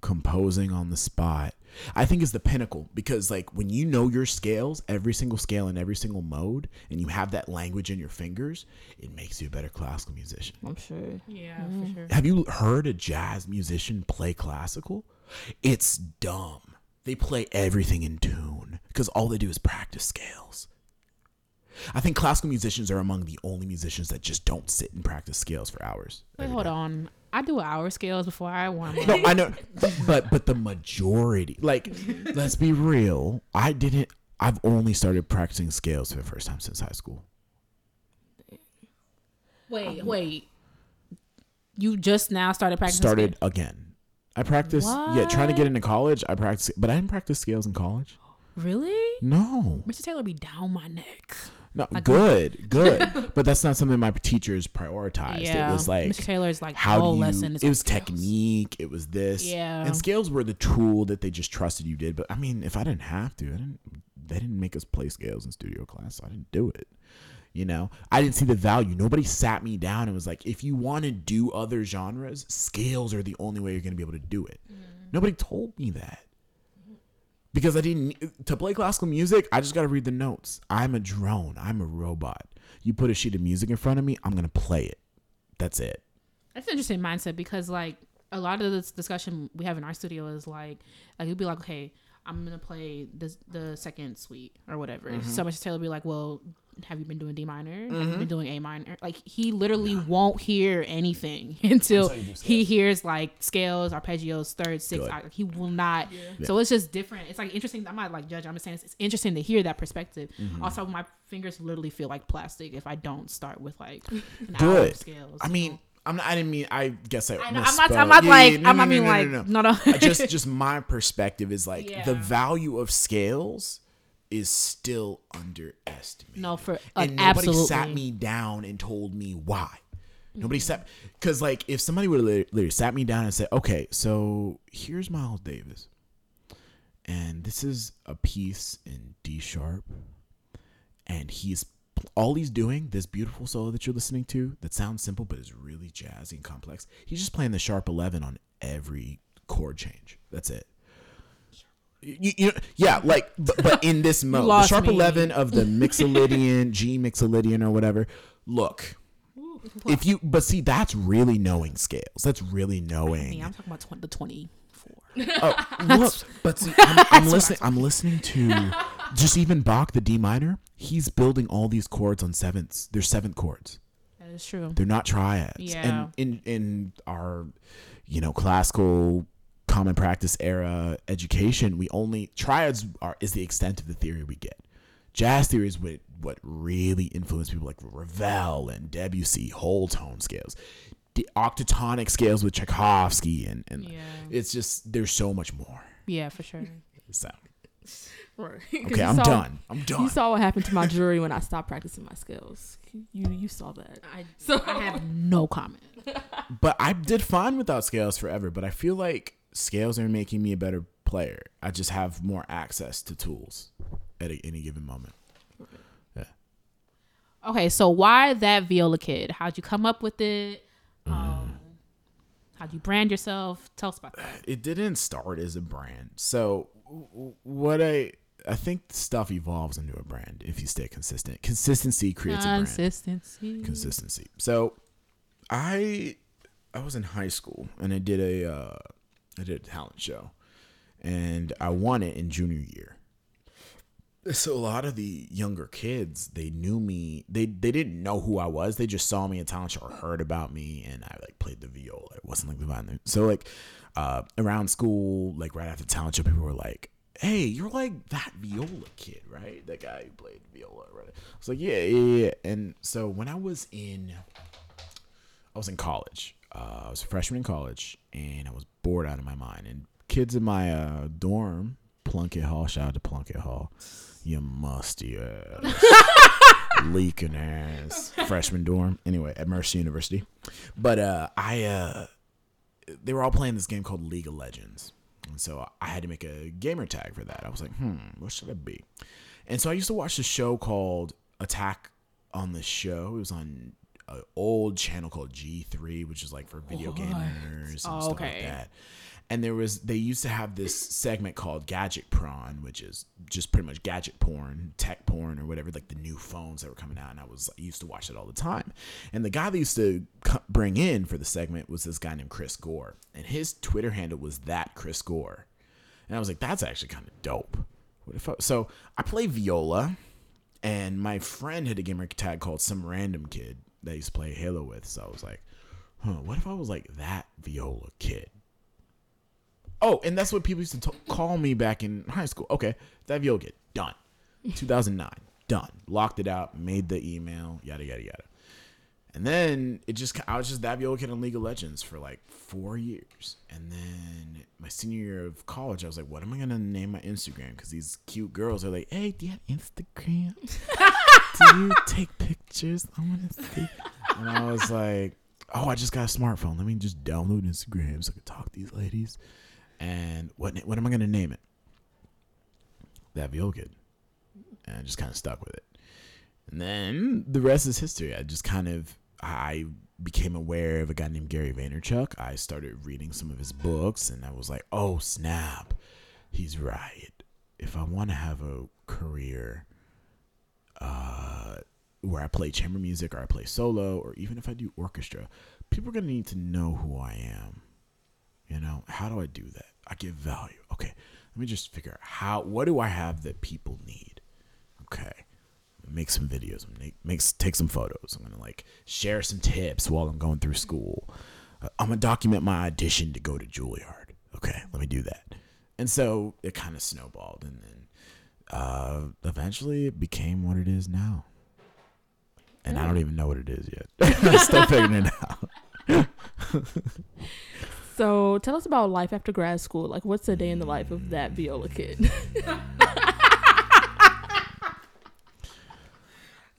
composing on the spot, I think is the pinnacle, because like when you know your scales, every single scale and every single mode, and you have that language in your fingers, it makes you a better classical musician. I'm sure. Yeah, mm-hmm. for sure. Have you heard a jazz musician play classical? It's dumb. They play everything in tune because all they do is practice scales. I think classical musicians are among the only musicians that just don't sit and practice scales for hours. Wait, hold day. on. I do hour scales before I warm up. No, I know. But but the majority, like, let's be real. I didn't. I've only started practicing scales for the first time since high school. Wait, um, wait. You just now started practicing? Started scales? Again. I practiced, what? yeah, trying to get into college. I practiced, but I didn't practice scales in college. Really? No. Mister Taylor be down my neck. No, my good, God. good. But that's not something my teachers prioritized. Yeah. It was like, Mister Taylor's like, how whole do you, lesson is it was scales. Technique. It was this. Yeah. And scales were the tool that they just trusted you did. But I mean, if I didn't have to, I didn't, they didn't make us play scales in studio class. So I didn't do it. You know, I didn't see the value. Nobody sat me down and was like, if you want to do other genres, scales are the only way you're going to be able to do it. Mm. Nobody told me that. Because I didn't, to play classical music, I just got to read the notes. I'm a drone. I'm a robot. You put a sheet of music in front of me, I'm going to play it. That's it. That's an interesting mindset because, like, a lot of this discussion we have in our studio is like, like you'll be like, okay, I'm going to play this, the second suite or whatever. Mm-hmm. So Mister Taylor will be like, well, have you been doing D minor? Mm-hmm. Have you been doing A minor? Like, he literally yeah. won't hear anything until he hears, like, scales, arpeggios, thirds, sixths. Like, he will not. Yeah. Yeah. So it's just different. It's, like, interesting. I'm not, like, judging. I'm just saying it's, it's interesting to hear that perspective. Mm-hmm. Also, my fingers literally feel like plastic if I don't start with, like, an hour of scales. I mean, know? I'm not, I didn't mean, I guess I, I know, I'm not, I'm not yeah, like, yeah, no, I'm no, not no, mean no, like, no, no, no. no, no. just, just my perspective is, like, yeah. the value of scales is still underestimated. No, for like, and nobody absolutely. sat me down and told me why. Nobody mm-hmm. sat because, like, if somebody would have literally sat me down and said, "Okay, so here's Miles Davis, and this is a piece in D sharp, and he's all he's doing this beautiful solo that you're listening to that sounds simple but is really jazzy and complex. He's just playing the sharp eleven on every chord change. That's it." You, you know, yeah, like, but, but in this mode, the sharp me. eleven of the Mixolydian, G Mixolydian or whatever. Look, Ooh, if you, but see, that's really knowing scales. That's really knowing. I mean, I'm talking about twenty, the twenty-four. Oh, look, but see, I'm, I'm listening. I'm listening to just even Bach, the D minor. He's building all these chords on sevenths. They're seventh chords. That is true. They're not triads. Yeah. And in in our, you know, classical common practice era education, we only triads are is the extent of the theory we get. Jazz theory is what, what really influenced people like Ravel and Debussy, whole tone scales, the octatonic scales with Tchaikovsky, and, and yeah. it's just there's so much more. Yeah, for sure. So right. okay, I'm saw, done. I'm done. You saw what happened to my jewelry when I stopped practicing my skills. You you saw that. I so I have no comment. But I did fine without scales forever. But I feel like scales are making me a better player. I just have more access to tools at a, any given moment. Yeah. Okay, so why that viola kid? How'd you come up with it? Um, mm. How'd you brand yourself? Tell us about that. It didn't start as a brand. So what I I think stuff evolves into a brand if you stay consistent. Consistency creates Consistency. a brand. Consistency. Consistency. So I I was in high school and I did a. Uh, I did a talent show and I won it in junior year. So a lot of the younger kids, they knew me. They they didn't know who I was. They just saw me at talent show or heard about me and I like played the viola. It wasn't like the violin. So like uh, around school, like right after talent show, people were like, "Hey, you're like that viola kid, right? That guy who played viola, right?" I was like, "Yeah, yeah, yeah." And so when I was in, I was in college. Uh, I was a freshman in college and I was bored out of my mind. And kids in my uh, dorm, Plunkett Hall, shout out to Plunkett Hall, you musty ass, leaking ass, freshman dorm. Anyway, at Mercy University. But uh, I, uh, they were all playing this game called League of Legends. And so I had to make a gamer tag for that. I was like, hmm, what should it be? And so I used to watch this show called Attack on the Show. It was on an old channel called G three, which is like for video what? gamers and oh, stuff okay. like that. And there was, they used to have this segment called Gadget Prawn, which is just pretty much gadget porn, tech porn or whatever, like the new phones that were coming out. And I was I used to watch it all the time. And the guy they used to bring in for the segment was this guy named Chris Gore. And his Twitter handle was that Chris Gore. And I was like, that's actually kind of dope. What if I, so I play viola and my friend had a gamer tag called Some Random Kid that I used to play Halo with. So I was like, huh, what if I was like that viola kid? Oh, and that's what people used to t- call me back in high school. Okay, that viola kid, done. two thousand nine, done. Locked it out, made the email, yada, yada, yada. And then it just, I was just that old kid in League of Legends for like four years. And then my senior year of college, I was like, what am I going to name my Instagram? Because these cute girls are like, hey, do you have Instagram? Do you take pictures? I want to see. And I was like, oh, I just got a smartphone. Let me just download Instagram so I can talk to these ladies. And what what am I going to name it? That Viola Kid. And I just kind of stuck with it. And then the rest is history. I just kind of, I became aware of a guy named Gary Vaynerchuk. I started reading some of his books and I was like, oh, snap. He's right. If I want to have a career uh, where I play chamber music or I play solo, or even if I do orchestra, people are going to need to know who I am. You know, how do I do that? I give value. Okay, let me just figure out how, what do I have that people need? Okay. Make some videos, make, make take some photos. I'm gonna like share some tips while I'm going through school. Uh, I'm gonna document my audition to go to Juilliard. Okay, let me do that. And so it kind of snowballed, and then uh, eventually it became what it is now. And yeah. I don't even know what it is yet. I'm still figuring it out. So tell us about life after grad school. Like, what's a day in the life of that Viola Kid?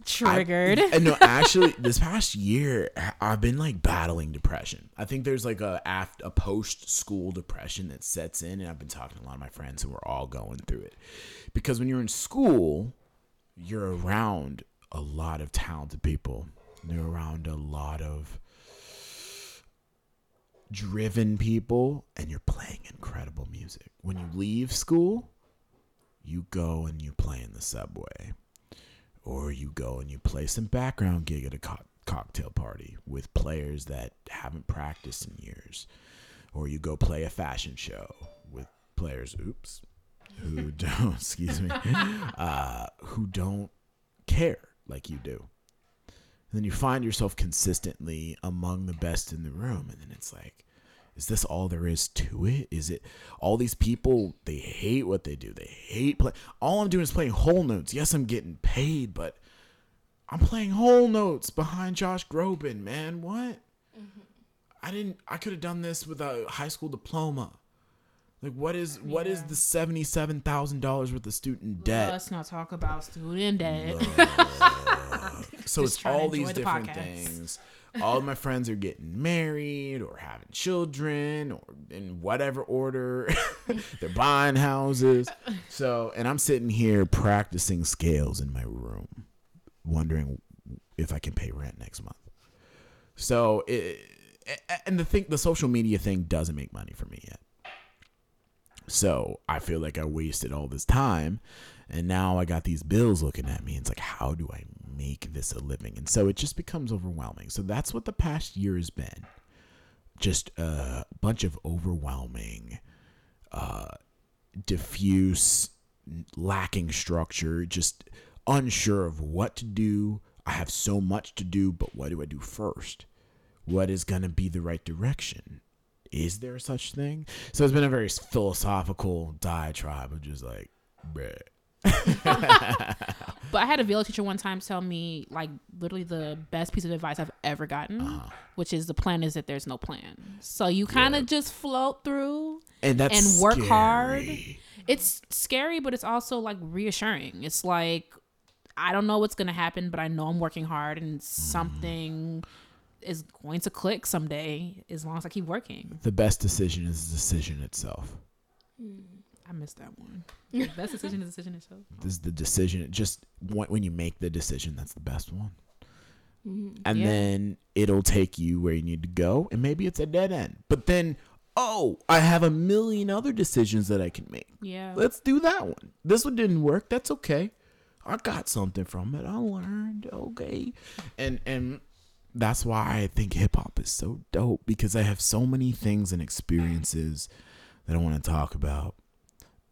Triggered. I, no, actually, this past year, I've been like battling depression. I think there's like a after, a post-school depression that sets in, and I've been talking to a lot of my friends who are all going through it. Because when you're in school, you're around a lot of talented people. You're around a lot of driven people, and you're playing incredible music. When you leave school, you go and you play in the subway. Or you go and you play some background gig at a co- cocktail party with players that haven't practiced in years. Or you go play a fashion show with players, oops, who don't, excuse me, uh, who don't care like you do. And then you find yourself consistently among the best in the room. And then it's like, is this all there is to it? Is it all these people, they hate what they do. They hate play. All I'm doing is playing whole notes. Yes, I'm getting paid, but I'm playing whole notes behind Josh Groban, man. What? Mm-hmm. I didn't, I could have done this with a high school diploma. Like, what is, yeah. what is the seventy-seven thousand dollars worth of student debt? Let's not talk about student debt. So Just it's all these the different podcast. things. All of my friends are getting married or having children or in whatever order. They're buying houses. So, and I'm sitting here practicing scales in my room, wondering if I can pay rent next month. So, it, and the thing, the social media thing doesn't make money for me yet. So I feel like I wasted all this time, and now I got these bills looking at me. It's like, how do I make this a living? And so it just becomes overwhelming. So that's what the past year has been. Just a bunch of overwhelming, uh, diffuse, lacking structure, just unsure of what to do. I have so much to do, but what do I do first? What is going to be the right direction? Is there such thing? So it's been a very philosophical diatribe of just like, bleh. But I had a viola teacher one time tell me, like, literally the best piece of advice I've ever gotten, uh-huh. which is the plan is that there's no plan. So you kind of yeah. just float through and, that's and work scary. hard. It's scary, but it's also like reassuring. It's like, I don't know what's going to happen, but I know I'm working hard and something... Mm. is going to click someday as long as I keep working. The best decision is the decision itself. I missed that one. The best decision is the decision itself. This is the decision. Just when you make the decision, that's the best one. And yeah. then it'll take you where you need to go. And maybe it's a dead end. But then, oh, I have a million other decisions that I can make. Yeah. Let's do that one. This one didn't work. That's okay. I got something from it. I learned. Okay. And, and, that's why I think hip-hop is so dope, because I have so many things and experiences that I want to talk about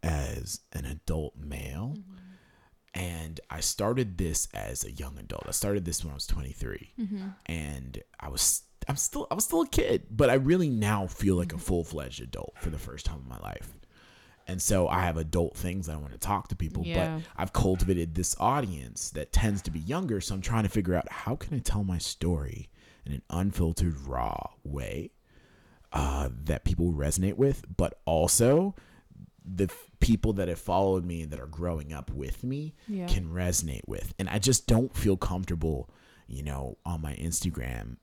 as an adult male. Mm-hmm. And I started this as a young adult. I started this when I was twenty-three. Mm-hmm. And I was I'm still I was still a kid, but I really now feel like mm-hmm. a full-fledged adult for the first time in my life. And so I have adult things that I want to talk to people, yeah. but I've cultivated this audience that tends to be younger. So I'm trying to figure out, how can I tell my story in an unfiltered, raw way uh, that people resonate with, but also the f- people that have followed me and that are growing up with me yeah. can resonate with. And I just don't feel comfortable, you know, on my Instagram,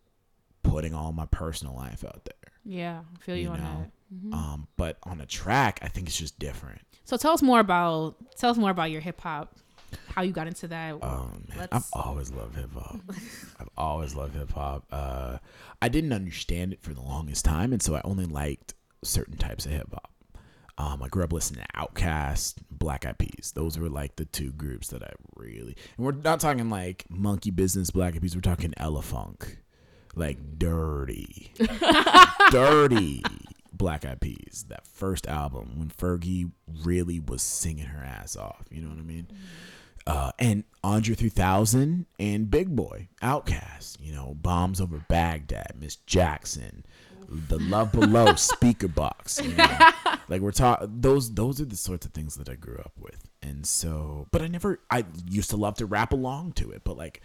putting all my personal life out there. Yeah. I feel you, you on know? That. Mm-hmm. Um, but on a track, I think it's just different. So tell us more about, tell us more about your hip hop, how you got into that. Oh man, I've always loved hip hop. I've always loved hip hop. Uh, I didn't understand it for the longest time. And so I only liked certain types of hip hop. Um, I grew up listening to Outkast, Black Eyed Peas. Those were like the two groups that I really, and we're not talking like Monkey Business, Black Eyed Peas. We're talking Ella Funk, like dirty, dirty Black Eyed Peas. That first album when Fergie really was singing her ass off. You know what I mean? Uh, and Andre three thousand and Big Boy, Outkast, you know, Bombs Over Baghdad, Miss Jackson, The Love Below, Speaker Box, you know? Like we're talking, those those are the sorts of things that I grew up with. And so, but I never, I used to love to rap along to it, but like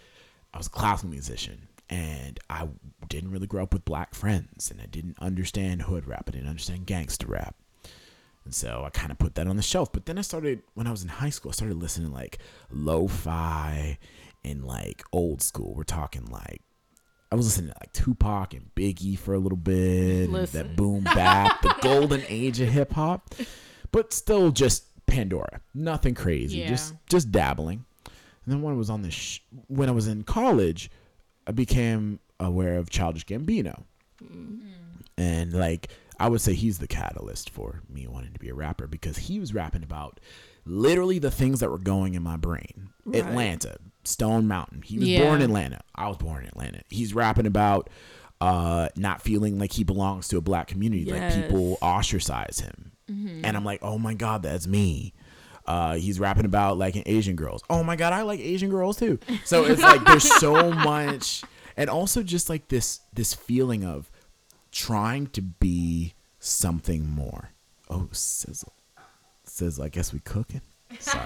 I was a classical musician and I didn't really grow up with black friends, and I didn't understand hood rap, I didn't understand gangster rap, and so I kind of put that on the shelf. But then I started, when I was in high school, I started listening to like lo-fi and like old school. We're talking like I was listening to like Tupac and Biggie for a little bit. Listen. That boom bap, the golden age of hip hop, but still just Pandora, nothing crazy, yeah. just just dabbling. And then when I was on this, sh- when I was in college, I became aware of Childish Gambino, mm-hmm. and like I would say he's the catalyst for me wanting to be a rapper, because he was rapping about literally the things that were going in my brain. Right. Atlanta. Stone Mountain. He was yeah. born in Atlanta. I was born in Atlanta. He's rapping about uh, not feeling like he belongs to a black community. Yes. Like people ostracize him. Mm-hmm. And I'm like, oh my God, that's me. Uh, he's rapping about like Asian girls. Oh my God, I like Asian girls too. So it's like there's so much. And also just like this this feeling of trying to be something more. Oh, sizzle. Sizzle. I guess we cooking. Sorry.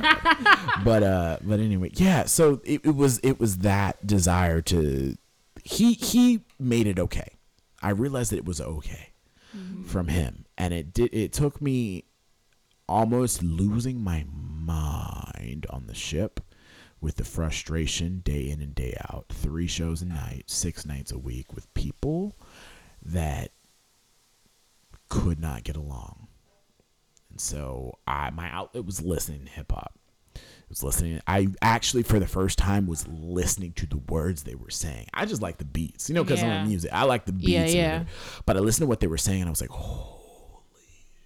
but uh but anyway, yeah, so it, it was it was that desire to he he made it okay. I realized that it was okay mm-hmm. from him, and it did it took me almost losing my mind on the ship with the frustration day in and day out, three shows a night, six nights a week, with people that could not get along. So I, my outlet was listening to hip hop. It was listening. I actually, for the first time, was listening to the words they were saying. I just like the beats, you know, because yeah. I'm in music. I like the beats. Yeah, yeah. And but I listened to what they were saying, and I was like, holy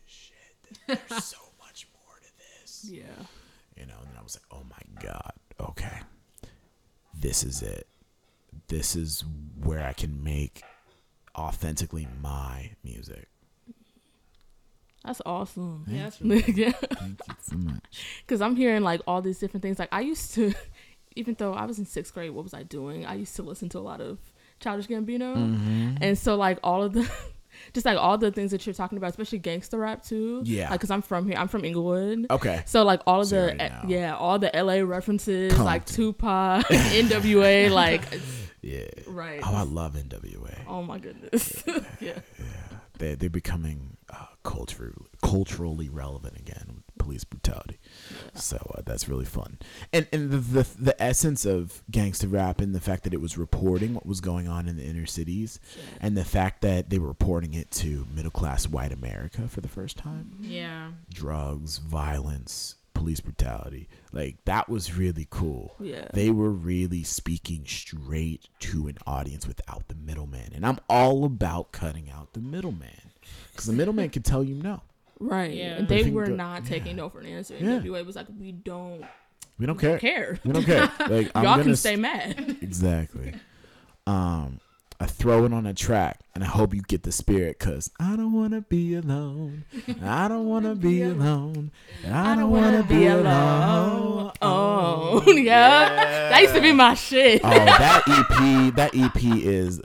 shit, there's so much more to this. Yeah. You know, and then I was like, oh my God, okay, this is it. This is where I can make authentically my music. That's awesome. Yeah, that's really yeah. Thank you so much. Because I'm hearing like all these different things. Like I used to, even though I was in sixth grade, what was I doing? I used to listen to a lot of Childish Gambino. Mm-hmm. And so like all of the, just like all the things that you're talking about, especially gangster rap too. Yeah. Because like, I'm from here. I'm from Inglewood. Okay. So like all of Sorry the, now. yeah, all the L A references, Compton. Like Tupac, N W A, like. Yeah. Right. Oh, I love N W A. Oh my goodness. Yeah. yeah. yeah. They, they're becoming uh, culturally, culturally relevant again with police brutality. Yeah. So uh, that's really fun. And and the, the the essence of gangster rap, and the fact that it was reporting what was going on in the inner cities, yeah. and the fact that they were reporting it to middle-class white America for the first time. Yeah. Drugs, violence, police brutality. Like, that was really cool. Yeah. They were really speaking straight to an audience without the middleman. And I'm all about cutting out the middleman, because the middleman can tell you no. Right. Yeah. And they were go, not yeah. taking no for an answer. And yeah. N W A was like, we don't We don't we care. Don't care. We don't care. Like, I'm y'all can stay st- mad. Exactly. Um I throw it on a track, and I hope you get the spirit, because I don't want to be alone. I don't want to be alone. I don't want to be alone. Oh, yeah. yeah. That used to be my shit. Oh, that E P, that E P is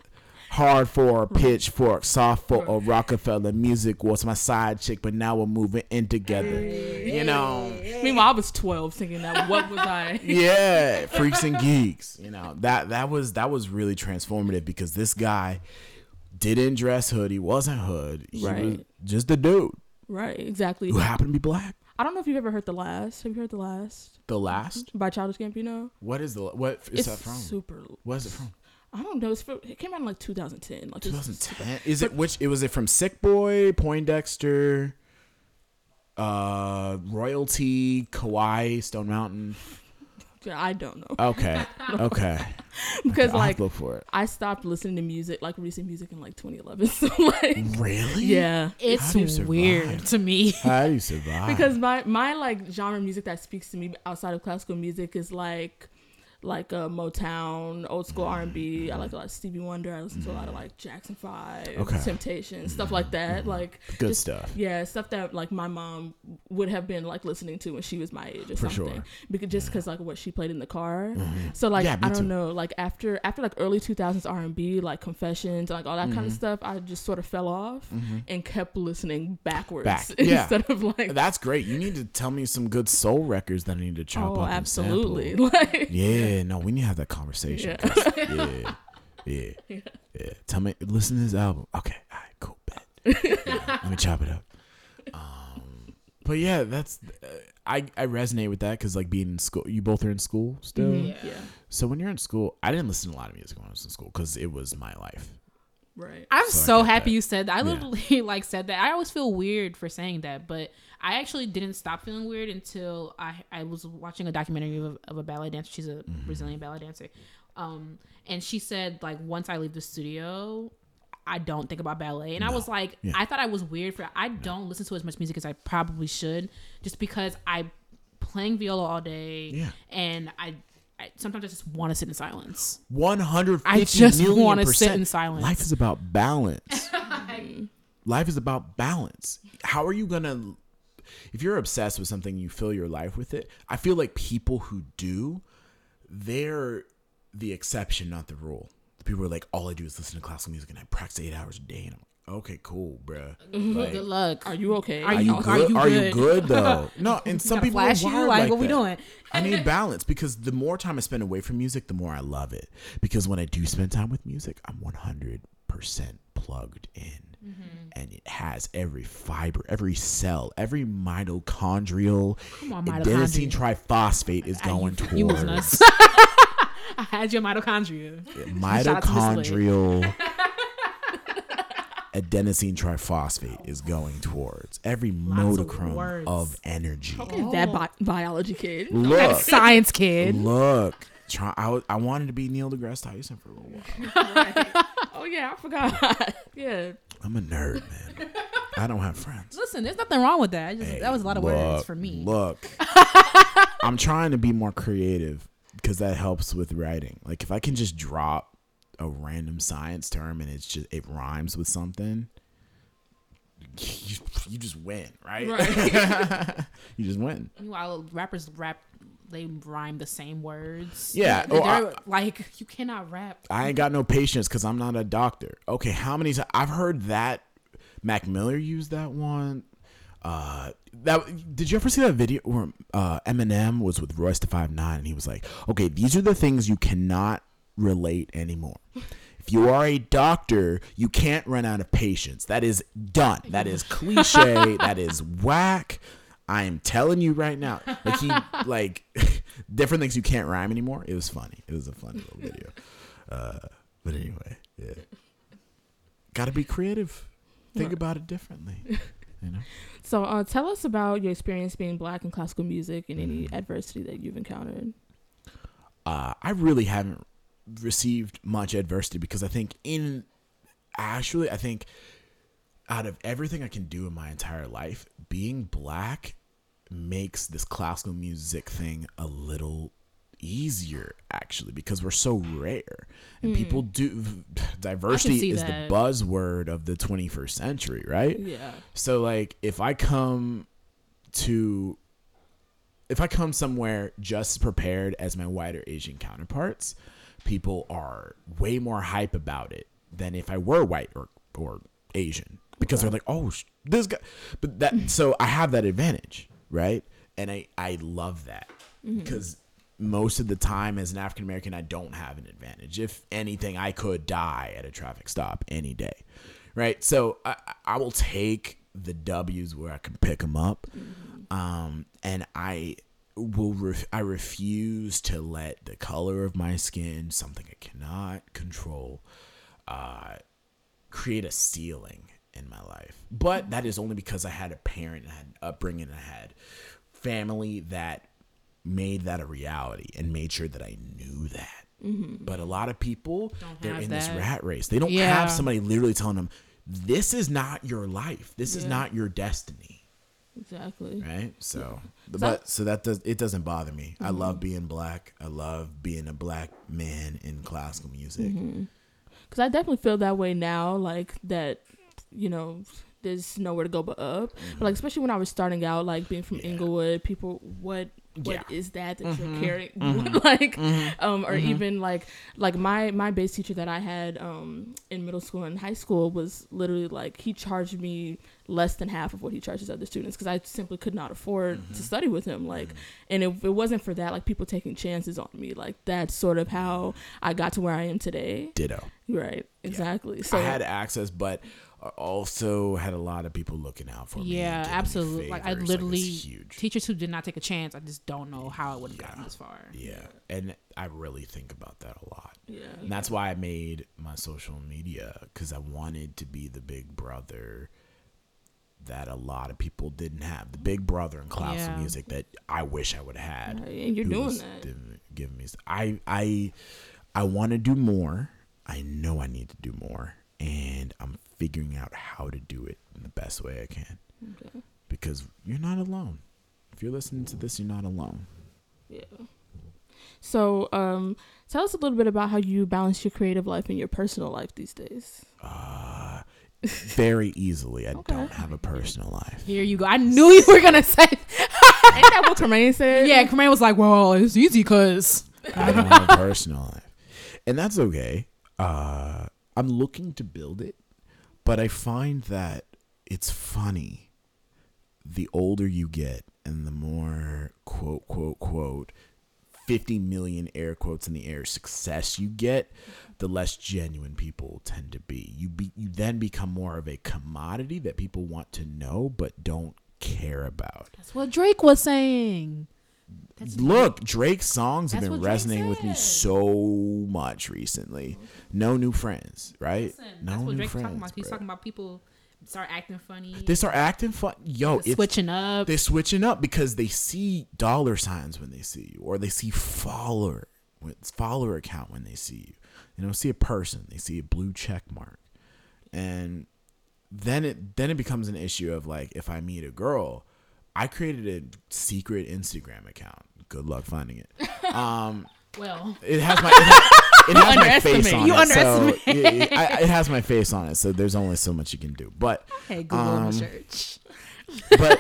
hardcore, pitchfork, softcore, or Rockefeller music was my side chick, but now we're moving in together. You know. Meanwhile, I was twelve singing that. What was I? Yeah, Freaks and Geeks. You know, that that was that was really transformative because this guy didn't dress hood. He wasn't hood. He right. was just a dude. Right, exactly. Who happened to be black. I don't know if you've ever heard The Last. Have you heard The Last? The Last? By Childish Gambino. What is the what is it's that from? Super. What is it from? I don't know. It's from, it came out in like two thousand ten. Like two thousand ten. Is but, it which? It was it from Sick Boy, Poindexter, uh, Royalty, Kauai, Stone Mountain. I don't know. Okay. don't know. Okay. Because okay, like, look for it. I stopped listening to music, like recent music, in like twenty eleven. So like, really? Yeah, it's weird to me. How do you survive? Because my my like genre music that speaks to me outside of classical music is like. Like uh, Motown, old school R and B. I like a lot of Stevie Wonder. I listen to a lot of like Jackson Five, okay. Temptations, stuff like that. Mm-hmm. Like good just, stuff. Yeah, stuff that like my mom would have been like listening to when she was my age or For something. Sure. Because just because yeah. like what she played in the car. Mm-hmm. So like yeah, I don't too. know. Like after after like early two thousands R and B, like Confessions, like all that mm-hmm. kind of stuff. I just sort of fell off mm-hmm. and kept listening backwards Back. instead yeah. of like. That's great. You need to tell me some good soul records that I need to chop oh, up. Oh, absolutely. And like yeah. Yeah, no, we need to have that conversation. Yeah. Yeah, yeah, yeah, yeah. Tell me, listen to this album. Okay, all right, cool, bet. Yeah, let me chop it up. Um, but yeah, that's uh, I I resonate with that because like being in school, you both are in school still. Mm-hmm. Yeah. yeah. So when you're in school, I didn't listen to a lot of music when I was in school because it was my life. Right. I'm so, so happy that. you said that. I literally yeah. like said that. I always feel weird for saying that, but I actually didn't stop feeling weird until I, I was watching a documentary of, of a ballet dancer. She's a mm-hmm. Brazilian ballet dancer. Um, and she said, like, once I leave the studio, I don't think about ballet. And no. I was like, yeah. I thought I was weird for I no. don't listen to as much music as I probably should just because I'm playing viola all day yeah. and I... sometimes I just want to sit in silence. one hundred fifty I just want to sit in silence. Life is about balance. Life is about balance. How are you going to... If you're obsessed with something, you fill your life with it. I feel like people who do, they're the exception, not the rule. The people who are like, all I do is listen to classical music and I practice eight hours a day. And I'm like, okay, cool, bruh. Like, good luck. Are you okay? Are you, are you, good? Are you, good? Are you good, though? No, and some people are wired you? Like, like what that. We doing? I need balance because the more time I spend away from music, the more I love it. Because when I do spend time with music, I'm one hundred percent plugged in. Mm-hmm. And it has every fiber, every cell, every mitochondrial. Come on, mitochondria. Adenosine triphosphate is going I, you, towards. You I had your mitochondria. Mitochondrial adenosine triphosphate is going towards every modicum of, of energy. Look at that bi- biology kid. Look. That science kid. Look. Try, I, I wanted to be Neil deGrasse Tyson for a little while. Right. Oh, yeah. I forgot. Yeah. I'm a nerd, man. I don't have friends. Listen, there's nothing wrong with that. I just, hey, that was a lot of look, words for me. Look. I'm trying to be more creative because that helps with writing. Like, if I can just drop a random science term and it's just it rhymes with something, you, you just win, right? Right. You just win. Meanwhile, rappers rap, they rhyme the same words. Yeah. Oh, I, like you cannot rap. I ain't got no patience because I'm not a doctor. Okay, how many times I've heard that? Mac Miller used that one. Uh, that did you ever see that video where uh, Eminem was with Royce the five nine and he was like, okay, these are the things you cannot relate anymore. If you are a doctor, you can't run out of patients. That is done. That is cliche. That is whack. I am telling you right now. Like he like different things you can't rhyme anymore. It was funny. It was a funny little video. Uh, but anyway, yeah. Gotta be creative. Think right. about it differently. You know? So uh, tell us about your experience being black in classical music and any mm. adversity that you've encountered. Uh, I really haven't received much adversity because I think in actually I think out of everything I can do in my entire life, being black makes this classical music thing a little easier actually because we're so rare and mm. people do diversity is that. The buzzword of the twenty-first century, right? Yeah. So like if I come to if I come somewhere just prepared as my whiter Asian counterparts, people are way more hype about it than if I were white or or Asian, because okay. they're like, oh, this guy. But that, so I have that advantage, right? And I, I love that, because mm-hmm. most of the time as an African American, I don't have an advantage. If anything, I could die at a traffic stop any day, right? So I, I will take the W's where I can pick them up, mm-hmm. um, and I will. Ref- I refuse to let the color of my skin, something I cannot control, uh, create a ceiling in my life. But that is only because I had a parent, I had an upbringing, I had family that made that a reality and made sure that I knew that. Mm-hmm. But a lot of people, don't they're in that. This rat race. They don't yeah. have somebody literally telling them, this is not your life. This yeah. is not your destiny. Exactly. Right? So, yeah. but so that does it doesn't bother me. Mm-hmm. I love being black. I love being a black man in classical music. Mm-hmm. Because I definitely feel that way now, like that, you know, there's nowhere to go but up. Mm-hmm. But like, especially when I was starting out, like being from yeah. Inglewood, people, what, what yeah. is that that mm-hmm. you're carrying? Mm-hmm. like, mm-hmm. um, or mm-hmm. even like, like my, my bass teacher that I had um, in middle school and high school was literally like, he charged me less than half of what he charges other students, because I simply could not afford mm-hmm. to study with him, like mm-hmm. and if it wasn't for that, like people taking chances on me, like that's sort of how I got to where I am today. Ditto. Right, exactly. Yeah. So I had access, but also had a lot of people looking out for me. Yeah, absolutely. Like I literally like, teachers who did not take a chance, I just don't know how I would have yeah. gotten this far. Yeah. And I really think about that a lot. Yeah. And that's why I made my social media, because I wanted to be the big brother that a lot of people didn't have, the big brother in classical yeah. music that I wish I would have had. And right. you're doing that. Giving me, I, I, I want to do more. I know I need to do more, and I'm figuring out how to do it in the best way I can. Okay. Because you're not alone. If you're listening to this, you're not alone. Yeah. So, um, tell us a little bit about how you balance your creative life and your personal life these days. Uh, very easily. I okay. don't have a personal life. Here you go. I knew you were going to say. Ain't that what Kermaine said? Yeah, Kermaine was like, well, it's easy because I don't have a personal life. And that's okay. Uh, I'm looking to build it, but I find that it's funny. The older you get and the more quote, quote, quote, fifty million air quotes in the air success you get, the less genuine people tend to be. You be, you then become more of a commodity that people want to know but don't care about. That's what Drake was saying. That's Look, funny. Drake's songs That's have been resonating with me so much recently. No new friends, right? Listen, no that's what new Drake's friends. Talking about. He's bro. talking about people start acting funny. They start acting funny. Yo, it's, switching up. They're switching up because they see dollar signs when they see you, or they see follower follower account when they see you. They don't see a person. They see a blue check mark, and then it then it becomes an issue of like, if I meet a girl. I created a secret Instagram account. Good luck finding it. Um, well, it has my it has, it has my face on you it. You underestimate. So it, it, I, it has my face on it, so there's only so much you can do. But hey, Google um, search. But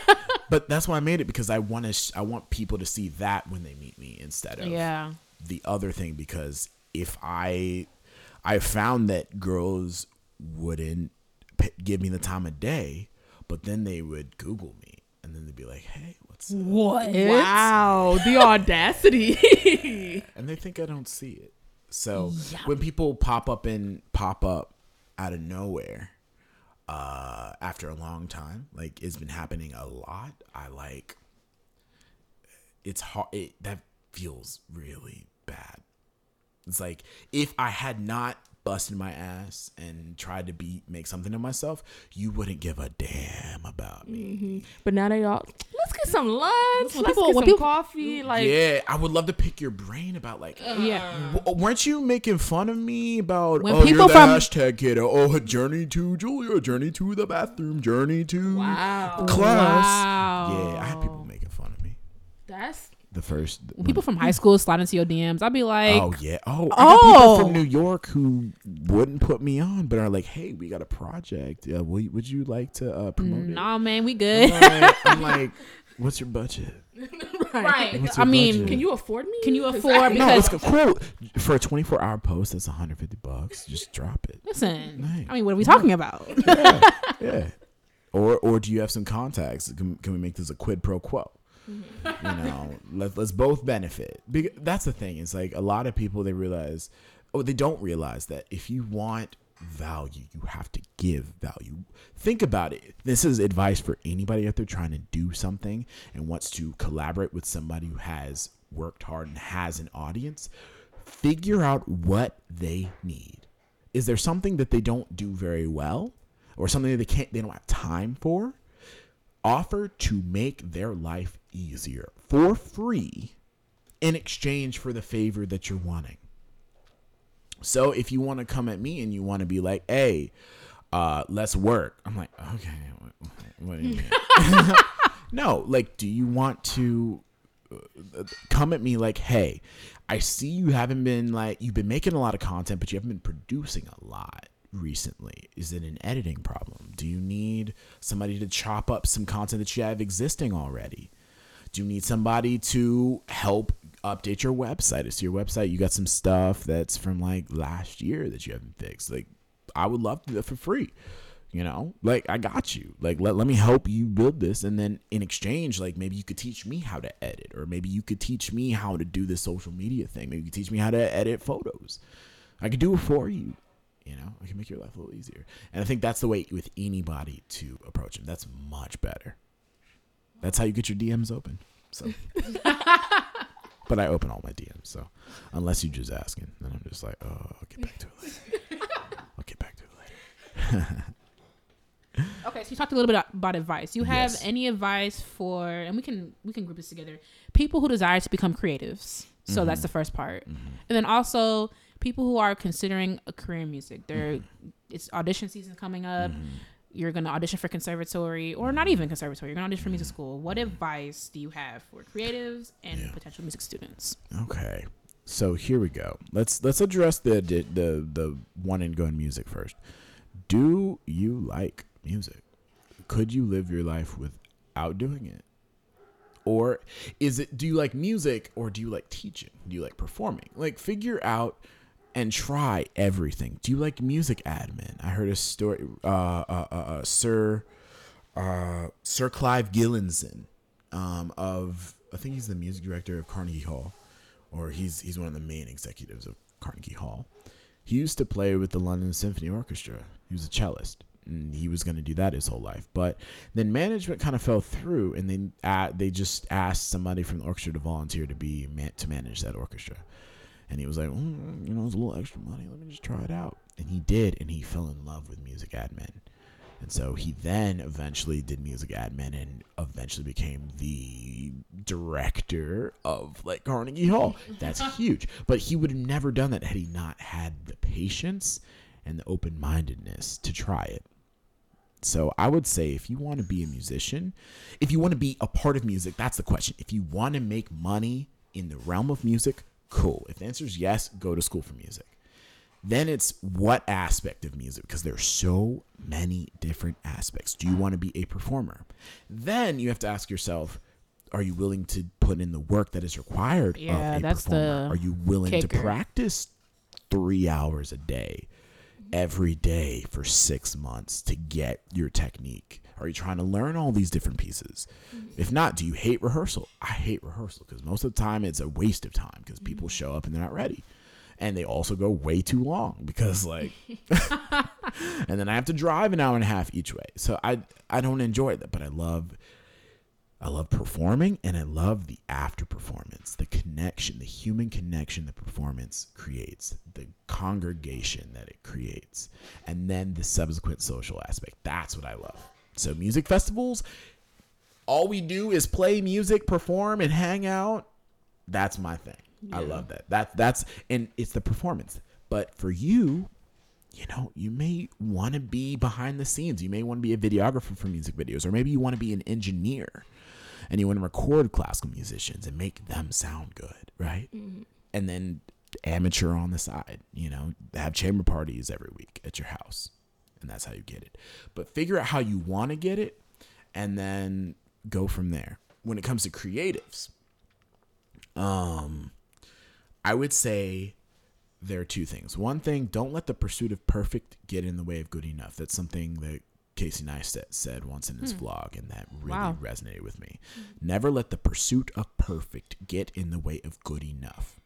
but that's why I made it, because I want to. Sh- I want people to see that when they meet me instead of yeah. the other thing. Because if I, I found that girls wouldn't p- give me the time of day, but then they would Google me. And then they'd be like, hey, what's up? What? Wow, the audacity. Yeah. And they think I don't see it. So yeah. when people pop up and pop up out of nowhere uh, after a long time, like it's been happening a lot. I like, it's hard. It, that feels really bad. It's like, if I had not busted my ass and tried to be make something of myself, you wouldn't give a damn about me. Mm-hmm. But now they all, let's get some lunch, let's, let's people, get some people, coffee. Like, yeah, I would love to pick your brain about like, uh, yeah, w- weren't you making fun of me about when oh people you're the from, hashtag kiddo, oh journey to Julia, journey to the bathroom, journey to wow. class. Wow. Yeah, I had people making fun of me. That's. The first when people from high school slide into your D Ms, I'd be like, oh yeah, oh, I got oh. people from New York who wouldn't put me on, but are like, hey, we got a project. Uh, would, would you like to uh, promote nah, it? Nah, man, we good. I'm like, I'm like, what's your budget? right. What's I mean, budget? Can you afford me? Can you afford? No, it's cool for a twenty-four hour post. That's one hundred fifty bucks. Just drop it. Listen, dang. I mean, what are we talking about? Yeah, yeah. Or or do you have some contacts? Can, can we make this a quid pro quo? Mm-hmm. You know, let, let's both benefit. Because that's the thing. It's like a lot of people they realize, oh, they don't realize that if you want value, you have to give value. Think about it. This is advice for anybody out there trying to do something and wants to collaborate with somebody who has worked hard and has an audience. Figure out what they need. Is there something that they don't do very well, or something that they can't, they don't have time for? Offer to make their life easier for free in exchange for the favor that you're wanting. So if you want to come at me and you want to be like, hey, uh, let's work. I'm like, okay, what, what do you mean? No, like, do you want to come at me like, hey, I see you haven't been like, you've been making a lot of content, but you haven't been producing a lot recently. Is it an editing problem? Do you need somebody to chop up some content that you have existing already? Do you need somebody to help update your website? It's your website. You got some stuff that's from like last year that you haven't fixed. Like, I would love to do that for free. You know, like, I got you. Like, let, let me help you build this. And then in exchange, like, maybe you could teach me how to edit, or maybe you could teach me how to do this social media thing. Maybe you could teach me how to edit photos. I could do it for you. You know, I can make your life a little easier. And I think that's the way with anybody to approach him. That's much better. That's how you get your D Ms open. So, but I open all my D Ms. So unless you're just asking, then I'm just like, oh, I'll get back to it later. I'll get back to it later. Okay, so you talked a little bit about advice. You have yes. any advice for, and we can we can group this together, people who desire to become creatives. So mm-hmm. that's the first part. Mm-hmm. And then also people who are considering a career in music. They're mm-hmm. it's audition season coming up. Mm-hmm. You're going to audition for conservatory, or not even conservatory. You're going to audition for music school. What advice do you have for creatives and yeah. potential music students? Okay, so here we go. Let's let's address the the the, the one and go in music first. Do you like music? Could you live your life without doing it? Or is it, do you like music, or do you like teaching? Do you like performing? Like, figure out and try everything. Do you like music admin? I heard a story, uh, uh, uh, uh, Sir uh, Sir Clive Gillinson um, of, I think he's the music director of Carnegie Hall, or he's he's one of the main executives of Carnegie Hall. He used to play with the London Symphony Orchestra. He was a cellist, and he was going to do that his whole life. But then management kind of fell through, and then uh, they just asked somebody from the orchestra to volunteer to be man- to manage that orchestra. And he was like, mm, you know, it's a little extra money. Let me just try it out. And he did, and he fell in love with music admin. And so he then eventually did music admin and eventually became the director of, like, Carnegie Hall. That's huge. But he would have never done that had he not had the patience and the open-mindedness to try it. So I would say, if you want to be a musician, if you want to be a part of music, that's the question. If you want to make money in the realm of music, cool. If the answer is yes, go to school for music. Then it's what aspect of music, because there are so many different aspects. Do you want to be a performer? Then you have to ask yourself, are you willing to put in the work that is required yeah, of a that's performer? The are you willing kicker. to practice three hours a day, every day for six months to get your technique? Are you trying to learn all these different pieces? Mm-hmm. If not, do you hate rehearsal? I hate rehearsal because most of the time it's a waste of time because mm-hmm. people show up and they're not ready. And they also go way too long because, like, and then I have to drive an hour and a half each way. So I I don't enjoy that, but I love I love performing, and I love the after performance, the connection, the human connection the performance creates, the congregation that it creates, and then the subsequent social aspect. That's what I love. So music festivals, all we do is play music, perform, and hang out. That's my thing. Yeah. I love that. That that's and it's the performance. But for you, you know, you may want to be behind the scenes. You may want to be a videographer for music videos, or maybe you want to be an engineer and you want to record classical musicians and make them sound good, right? Mm-hmm. And then amateur on the side, you know, have chamber parties every week at your house. And that's how you get it. But figure out how you want to get it and then go from there. When it comes to creatives, Um, I would say there are two things. One thing, don't let the pursuit of perfect get in the way of good enough. That's something that Casey Neistat said once in his hmm. vlog, and that really wow. resonated with me. Never let the pursuit of perfect get in the way of good enough.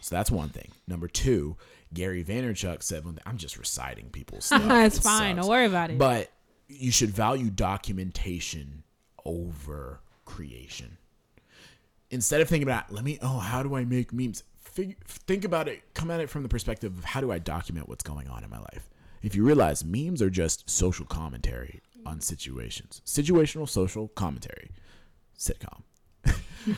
So that's one thing. Number two, Gary Vaynerchuk said one thing. I'm just reciting people's stuff. It's it fine. Sucks. Don't worry about it. But you should value documentation over creation. Instead of thinking about, let me, oh, how do I make memes? Fig- think about it. Come at it from the perspective of how do I document what's going on in my life? If you realize memes are just social commentary on situations, situational social commentary, sitcom,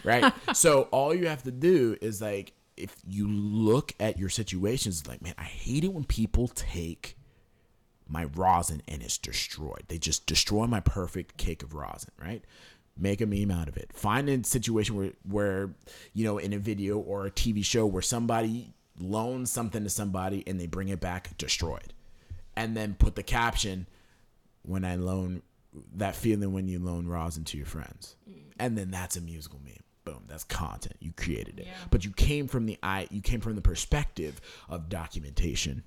right? So all you have to do is like, if you look at your situations, like, man, I hate it when people take my rosin and it's destroyed. They just destroy my perfect cake of rosin, right? Make a meme out of it. Find a situation where, where, you know, in a video or a T V show where somebody loans something to somebody and they bring it back destroyed. And then put the caption, when I loan, that feeling when you loan rosin to your friends. And then that's a musical meme. Boom, that's content. You created it. Yeah. But you came from the eye, you came from the perspective of documentation.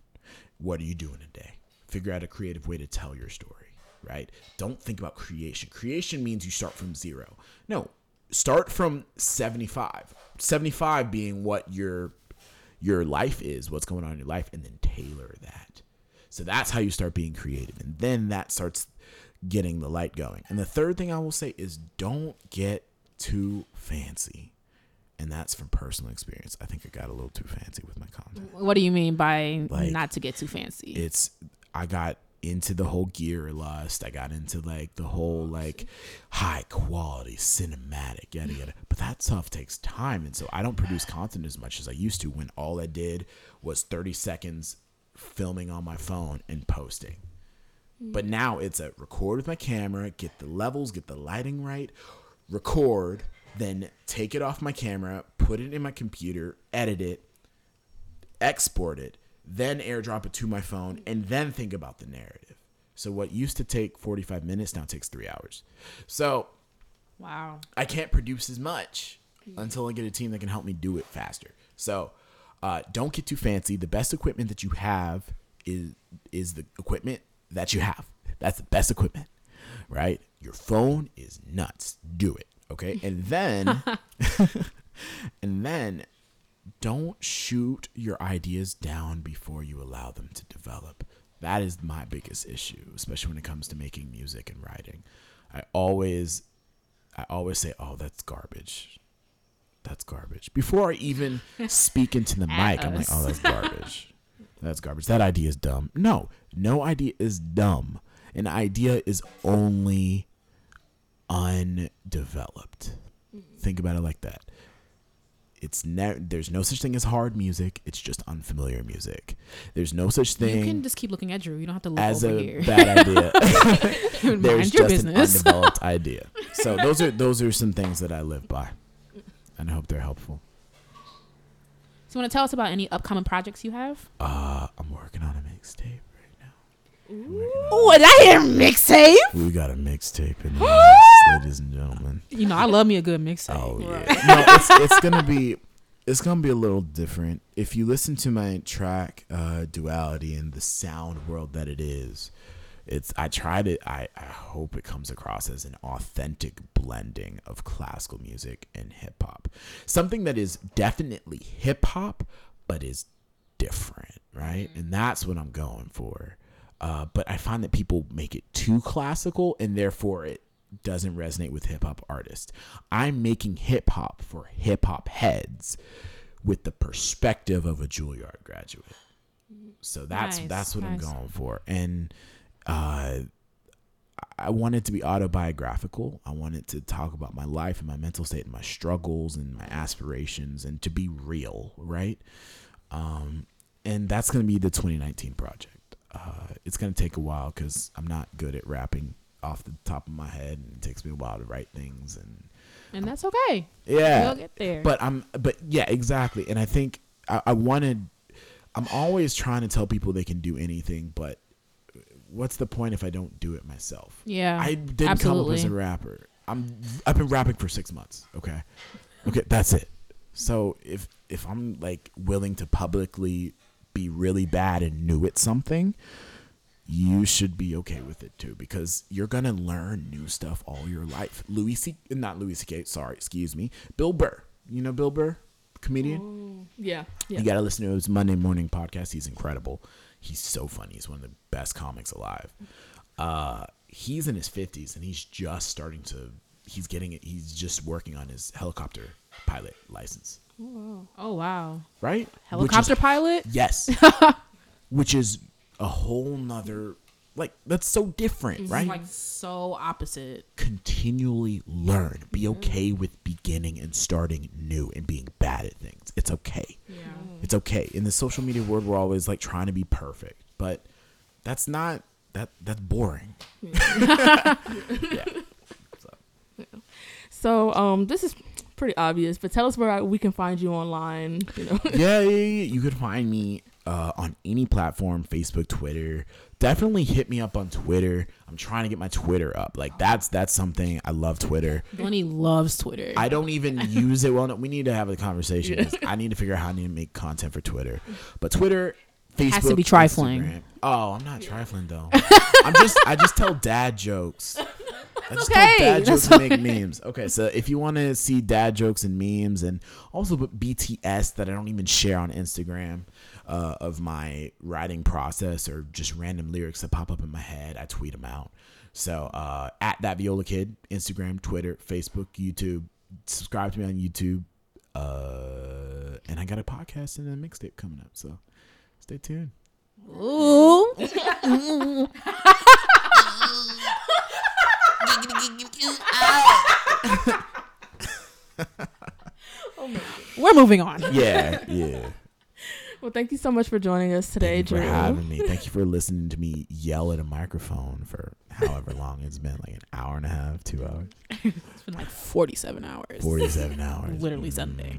What are you doing today? Figure out a creative way to tell your story, right? Don't think about creation. Creation means you start from zero. No, start from seventy-five. seventy-five being what your your life is, what's going on in your life, and then tailor that. So that's how you start being creative. And then that starts getting the light going. And the third thing I will say is don't get too fancy. And that's from personal experience. I think I got a little too fancy with my content. What do you mean by like, not to get too fancy? It's, I got into the whole gear lust. I got into like the whole like high quality cinematic, yada, yada. But that stuff takes time. And so I don't produce content as much as I used to when all I did was thirty seconds filming on my phone and posting. But now it's a record with my camera, get the levels, get the lighting right, record, then take it off my camera, put it in my computer, edit it, export it, then airdrop it to my phone, and then think about the narrative. So what used to take forty-five minutes now takes three hours. So wow, I can't produce as much until I get a team that can help me do it faster. So uh, don't get too fancy. The best equipment that you have is is the equipment that you have. That's the best equipment, right? Your phone is nuts. Do it. Okay. And then, and then don't shoot your ideas down before you allow them to develop. That is my biggest issue, especially when it comes to making music and writing. I always, I always say, oh, that's garbage. That's garbage. Before I even speak into the mic, I'm like, oh, that's garbage. That's garbage. That idea is dumb. No, no idea is dumb. An idea is only undeveloped. Mm-hmm. Think about it like that. It's ne- There's no such thing as hard music. It's just unfamiliar music. There's no such thing. You can just keep looking at Drew. You don't have to look as over a here. Bad idea. There's just business. An undeveloped idea. So those are those are some things that I live by, and I hope they're helpful. So you want to tell us about any upcoming projects you have? Uh, I'm working on a mixtape. Oh, and I hear mixtape. We got a mixtape in here, ladies and gentlemen. You know, I love me a good mixtape. Oh yeah, no, it's, it's gonna be, it's gonna be a little different. If you listen to my track, uh, Duality and the sound world that it is, it's I tried it. I I hope it comes across as an authentic blending of classical music and hip hop, something that is definitely hip hop, but is different, right? Mm-hmm. And that's what I'm going for. Uh, but I find that people make it too classical and therefore it doesn't resonate with hip hop artists. I'm making hip hop for hip hop heads with the perspective of a Juilliard graduate. So that's nice, that's what nice. I'm going for. And uh, I want it to be autobiographical. I want it to talk about my life and my mental state and my struggles and my aspirations and to be real, right? Um, and that's going to be the twenty nineteen project. Uh, it's going to take a while because I'm not good at rapping off the top of my head, and it takes me a while to write things. And and that's okay. Yeah. We'll get there. But I'm, but yeah, exactly. And I think I, I wanted, I'm always trying to tell people they can do anything, but what's the point if I don't do it myself? Yeah. I didn't absolutely. come up as a rapper. I'm, I've been rapping for six months. Okay. Okay. That's it. So if if I'm like willing to publicly be really bad and new at something, you should be okay with it too, because you're gonna learn new stuff all your life. Louis C, not Louis C K, sorry, excuse me, Bill Burr. You know Bill Burr, comedian? Ooh, yeah, yeah. You gotta listen to his Monday morning podcast. He's incredible. He's so funny. He's one of the best comics alive. Uh, he's in his fifties and he's just starting to. He's getting it. He's just working on his helicopter pilot license. Oh, oh wow! Right? Helicopter is, pilot? Yes. Which is a whole nother, like, that's so different, it's right? Like so opposite. Continually learn. Be okay with beginning and starting new and being bad at things. It's okay. Yeah. It's okay. In the social media world, we're always like trying to be perfect, but that's not that. That's boring. Yeah. Yeah. So. Yeah. So, um, this is pretty obvious, but tell us where we can find you online. You know? Yeah, yeah, yeah, you could find me. Uh, on any platform, Facebook, Twitter. Definitely hit me up on Twitter. I'm trying to get my Twitter up. Like that's that's something. I love Twitter. Bunny loves Twitter. I don't even use it well enough. We need to have a conversation. Yeah. I need to figure out how I need to make content for Twitter. But Twitter, Facebook, has to be trifling. Instagram. Oh, I'm not trifling though. I'm just I just tell dad jokes. I just okay. tell dad jokes and make memes. Okay, so if you want to see dad jokes and memes, and also put B T S that I don't even share on Instagram. Uh, of my writing process or just random lyrics that pop up in my head, I tweet them out. So uh, at That Viola Kid, Instagram, Twitter, Facebook, YouTube. Subscribe to me on YouTube. Uh, and I got a podcast and a mixtape coming up, so stay tuned. Ooh. We're moving on. Yeah, yeah. Well, thank you so much for joining us today, Drew. Thank you for having me. Thank you for listening to me yell at a microphone for however long it's been, like an hour and a half, two hours. It's been like forty-seven hours. forty-seven hours. Literally mm. Sunday.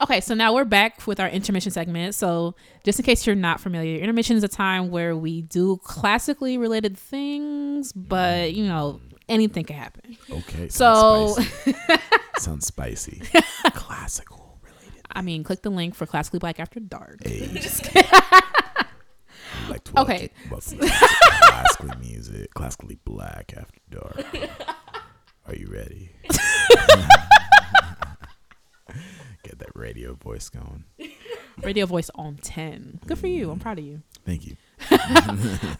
Okay, so now we're back with our intermission segment. So just in case you're not familiar, intermission is a time where we do classically related things, but, you know, anything can happen. Okay. So. Sounds spicy. Sounds spicy. Classical. I mean, click the link for Classically Black After Dark. Hey, just kidding. I'd like to welcome, okay. Welcome to classical music, Classically Black After Dark. Are you ready? Get that radio voice going. Radio voice on ten. Good for you. I'm proud of you. Thank you.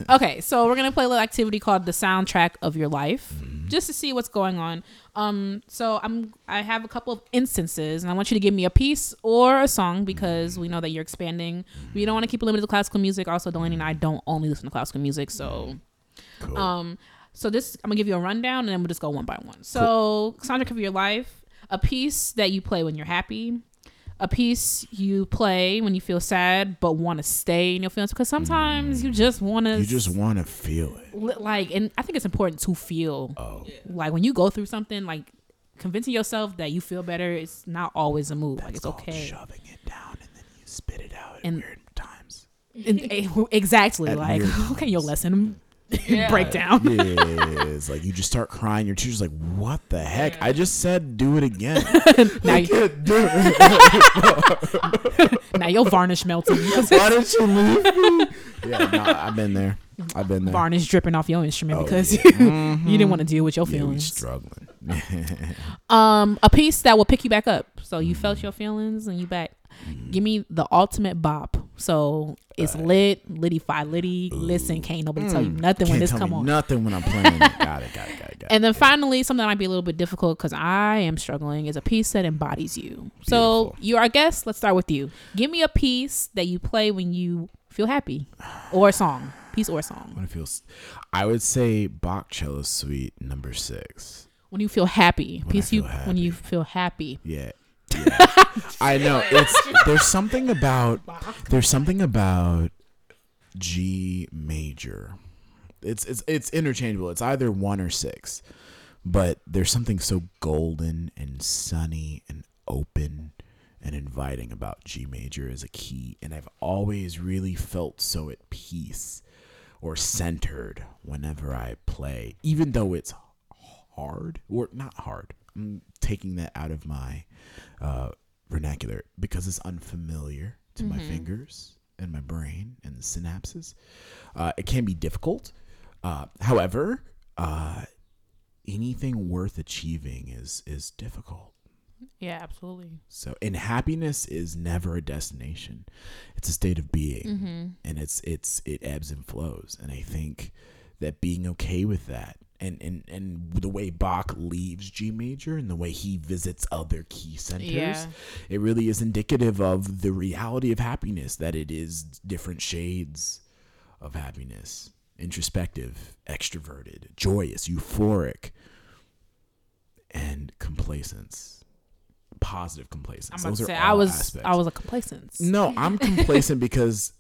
Okay, so we're going to play a little activity called The Soundtrack of Your Life. Mm-hmm. Just to see what's going on. Um, so I'm I have a couple of instances, and I want you to give me a piece or a song, because we know that you're expanding. We don't want to keep it limited to classical music. Also, Delaney and I don't only listen to classical music, so cool. um, so this I'm gonna give you a rundown, and then we'll just go one by one. So, cool. Soundtrack of your life: a piece that you play when you're happy, a piece you play when you feel sad but want to stay in your feelings, because sometimes mm. you just want to. You just want to feel it. Like, and I think it's important to feel. Oh. Like when you go through something, like convincing yourself that you feel better, it's not always a move. That's like it's okay. Shoving it down and then you spit it out and, at weird times. And, and, exactly. At like okay, your lesson yeah. breakdown. Yeah, it's like you just start crying. Your teacher's like, "What the heck? Yeah. I just said do it again." Now, you- do it. Now your varnish melting. Why did you leave me? Yeah, no, I've been there. I've been there. Varnish dripping off your instrument oh, because yeah. you, mm-hmm. you didn't want to deal with your feelings. Yeah, we're struggling. um, a piece that will pick you back up. So you mm. felt your feelings and you back. Mm. Give me the ultimate bop. So it's uh, lit, litty fi litty. Ooh. Listen, can't nobody mm. tell you nothing can't when this tell come me on. Nothing when I'm playing. It. Got it, got it, got it. Got and then it. Finally, something that might be a little bit difficult because I am struggling is a piece that embodies you. Beautiful. So you're our guest. Let's start with you. Give me a piece that you play when you feel happy, or a song. Piece or song. When it feels, I would say Bach Cello Suite number six. When you feel happy, when piece feel you happy. When you feel happy. Yeah, yeah. I know it's there's something about there's something about G major. It's it's it's interchangeable. It's either one or six, but there's something so golden and sunny and open and inviting about G major as a key, and I've always really felt so at peace. Or centered whenever I play, even though it's hard or not hard. I'm taking that out of my uh, vernacular because it's unfamiliar to mm-hmm. my fingers and my brain and the synapses. Uh, it can be difficult. Uh, however, uh, anything worth achieving is is difficult. Yeah, absolutely. So, and happiness is never a destination; it's a state of being, mm-hmm. and it's it's it ebbs and flows. And I think that being okay with that, and and and the way Bach leaves G major, and the way he visits other key centers, yeah. it really is indicative of the reality of happiness. That it is different shades of happiness: introspective, extroverted, joyous, euphoric, and complacence. Positive complacence. I'm Those are say, I was aspects. I was a complacence. No, I'm complacent because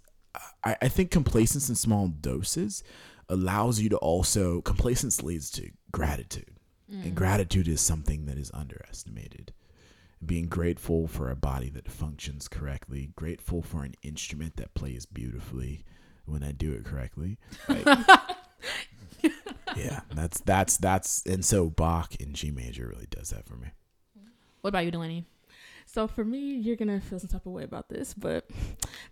I, I think complacence in small doses allows you to also complacence leads to gratitude, mm. and gratitude is something that is underestimated. Being grateful for a body that functions correctly, grateful for an instrument that plays beautifully when I do it correctly. Like, yeah, that's that's that's and so Bach in G major really does that for me. What about you, Delaney? So for me, you're going to feel some type of way about this, but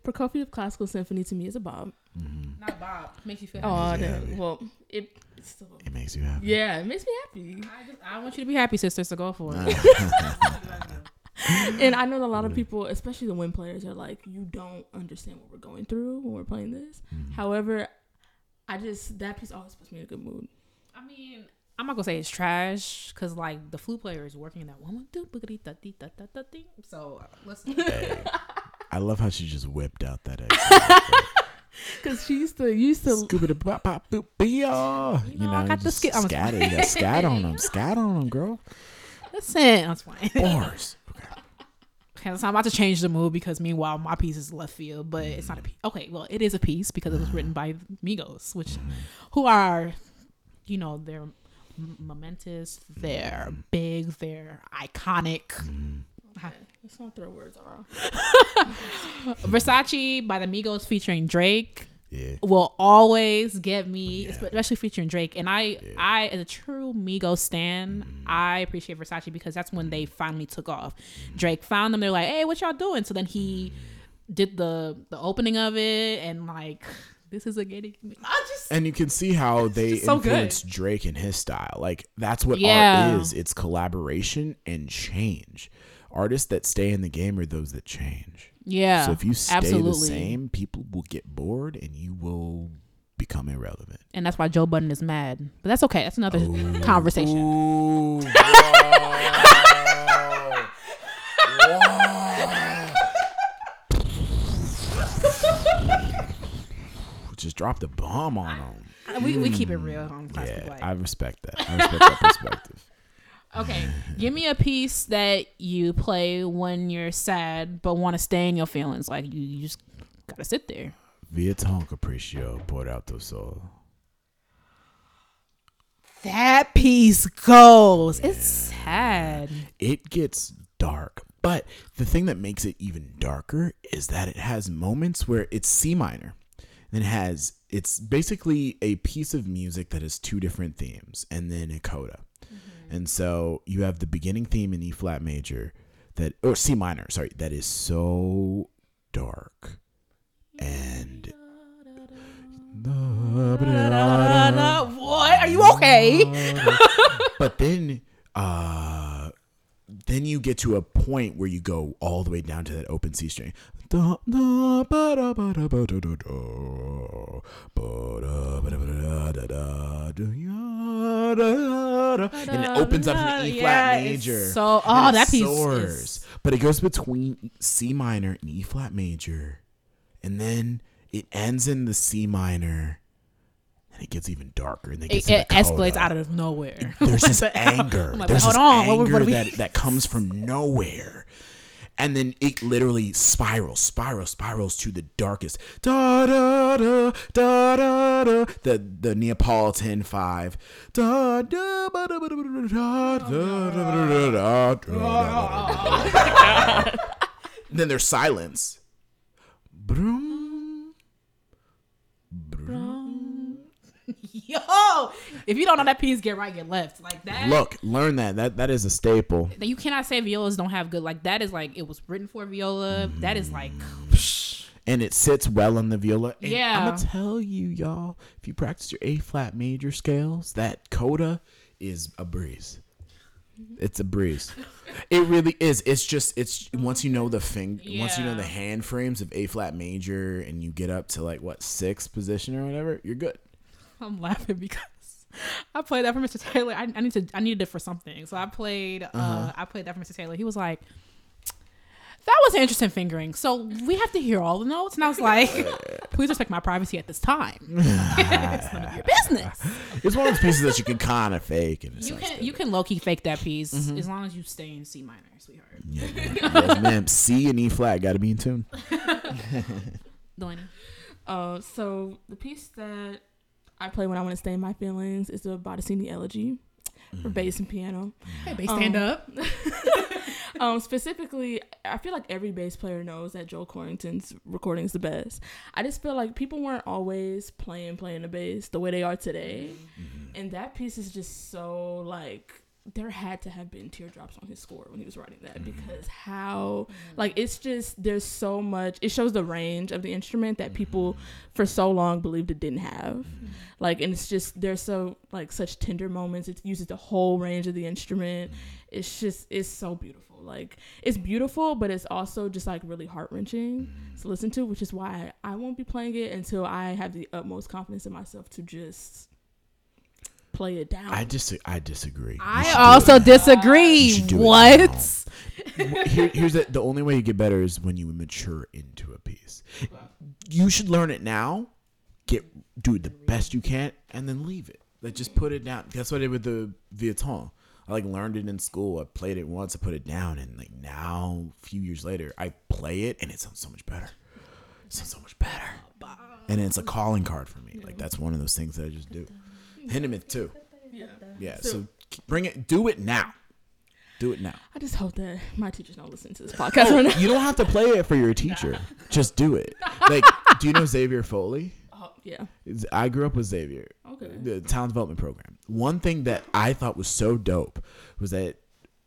Prokofiev Classical Symphony to me is a bop. Mm-hmm. Not a bop. Makes you feel happy. Oh, no. Well, it it's still... It makes you happy. Yeah, it makes me happy. I just, I want you to be happy, sisters, so go for it. And I know that a lot of people, especially the wind players, are like, you don't understand what we're going through when we're playing this. Mm-hmm. However, I just... That piece always puts me in a good mood. I mean... I'm not gonna say it's trash because like the flute player is working in that one do boogity da dee da da da ding. So listen. Hey, I love how she just whipped out that accent. Because she used to used to scuba the pop pop boop bia. You know, I got the skid. I'm scat it. Scat on them. Scat on them, girl. Listen, I'm fine. Bars. Okay, so I'm about to change the mood because meanwhile my piece is left field, but mm. it's not a piece. Okay, well it is a piece because it was written by Migos, which mm. who are, you know, they're. momentous, they're mm. big, they're iconic. Mm. Okay. Let's not throw words around. Versace by the Migos featuring Drake yeah. will always get me, yeah. especially featuring Drake. And I, yeah. I as a true Migos stan, mm. I appreciate Versace because that's when they finally took off. Drake found them. They're like, "Hey, what y'all doing?" So then he did the the opening of it and like. This is a getting I just and you can see how they so influenced Drake and his style. Like that's what yeah. art is. It's collaboration and change. Artists that stay in the game are those that change. Yeah. So if you stay absolutely. the same, people will get bored and you will become irrelevant. And that's why Joe Budden is mad. But that's okay. That's another ooh. conversation. Ooh, wow. Wow. Just drop the bomb on them. We we keep it real on Classic Black. Yeah, I respect that. I respect that perspective. Okay, give me a piece that you play when you're sad but want to stay in your feelings. Like you, you just gotta sit there. Vieuxtemps Capriccio Portato Sol. That piece goes. Yeah. It's sad. It gets dark. But the thing that makes it even darker is that it has moments where it's C minor. It has, it's basically a piece of music that has two different themes and then a coda. Mm-hmm. And so you have the beginning theme in E flat major that, or C minor, sorry, that is so dark. And. What? Are you okay? But then, uh, then you get to a point where you go all the way down to that open C string. And it opens up an E flat major. So, oh, that piece soars. But it goes between C minor and E flat major, and then it ends in the C minor, and it gets even darker. And it escalates out of nowhere. There's this anger. There's this anger that that comes from nowhere. And then it literally spirals, spirals, spirals to the darkest. Da da da da da da. The the Neapolitan five. Da da ba da ba da ba da da da da. Then there's silence. Brum. Brum. yo, if you don't know that piece, get right, get left. Like that. Look, learn that. That that is a staple. You cannot say violas don't have good. Like that is like it was written for viola. Mm. That is like. And it sits well on the viola. And yeah. I'm going to tell you, y'all, if you practice your A-flat major scales, that coda is a breeze. It's a breeze. It really is. It's just, it's once you know the finger, yeah. once you know the hand frames of A-flat major and you get up to like, what, sixth position or whatever, you're good. I'm laughing because I played that for Mister Taylor. I, I need to, I needed it for something. So I played, uh, uh-huh. I played that for Mister Taylor. He was like, that was an interesting fingering. So we have to hear all the notes. And I was like, please respect my privacy at this time. It's none of your business. It's one of those pieces that you can kind of fake. And it's you, nice can, you can low-key fake that piece mm-hmm. as long as you stay in C minor, sweetheart. Yeah, yes, ma'am. C and E flat got to be in tune. Delaney. Uh, so the piece that I play when I want to stay in my feelings is the Bottesini Elegy mm. for bass and piano. Hey, bass um, stand up. Um, specifically, I feel like every bass player knows that Joel Corrington's recording is the best. I just feel like people weren't always playing, playing the bass the way they are today. Mm-hmm. And that piece is just so, like, there had to have been teardrops on his score when he was writing that. Mm-hmm. Because how, like, it's just, there's so much, it shows the range of the instrument that people for so long believed it didn't have. Mm-hmm. Like, and it's just, there's so, like, such tender moments. It uses the whole range of the instrument. It's just, it's so beautiful. Like, it's beautiful, but it's also just like really heart-wrenching to listen to, which is why I won't be playing it until I have the utmost confidence in myself to just play it down. I dis- I disagree. I also disagree. What? Here, here's the, the only way you get better is when you mature into a piece. You should learn it now, get do it the best you can, and then leave it. Like, just put it down. That's what I did with the Vieuxtemps. I like learned it in school. I played it once. I put it down, and like now, a few years later, I play it, and it sounds so much better. It sounds so much better, and it's a calling card for me. Like that's one of those things that I just do. Hindemith too. Yeah. Yeah. So bring it. Do it now. Do it now. I just hope that my teachers don't listen to this podcast. Oh, right now. You don't have to play it for your teacher. Nah. Just do it. Like, do you know Xavier Foley? Yeah, I grew up with Xavier. Okay. The Talent Development Program. One thing that I thought was so dope was that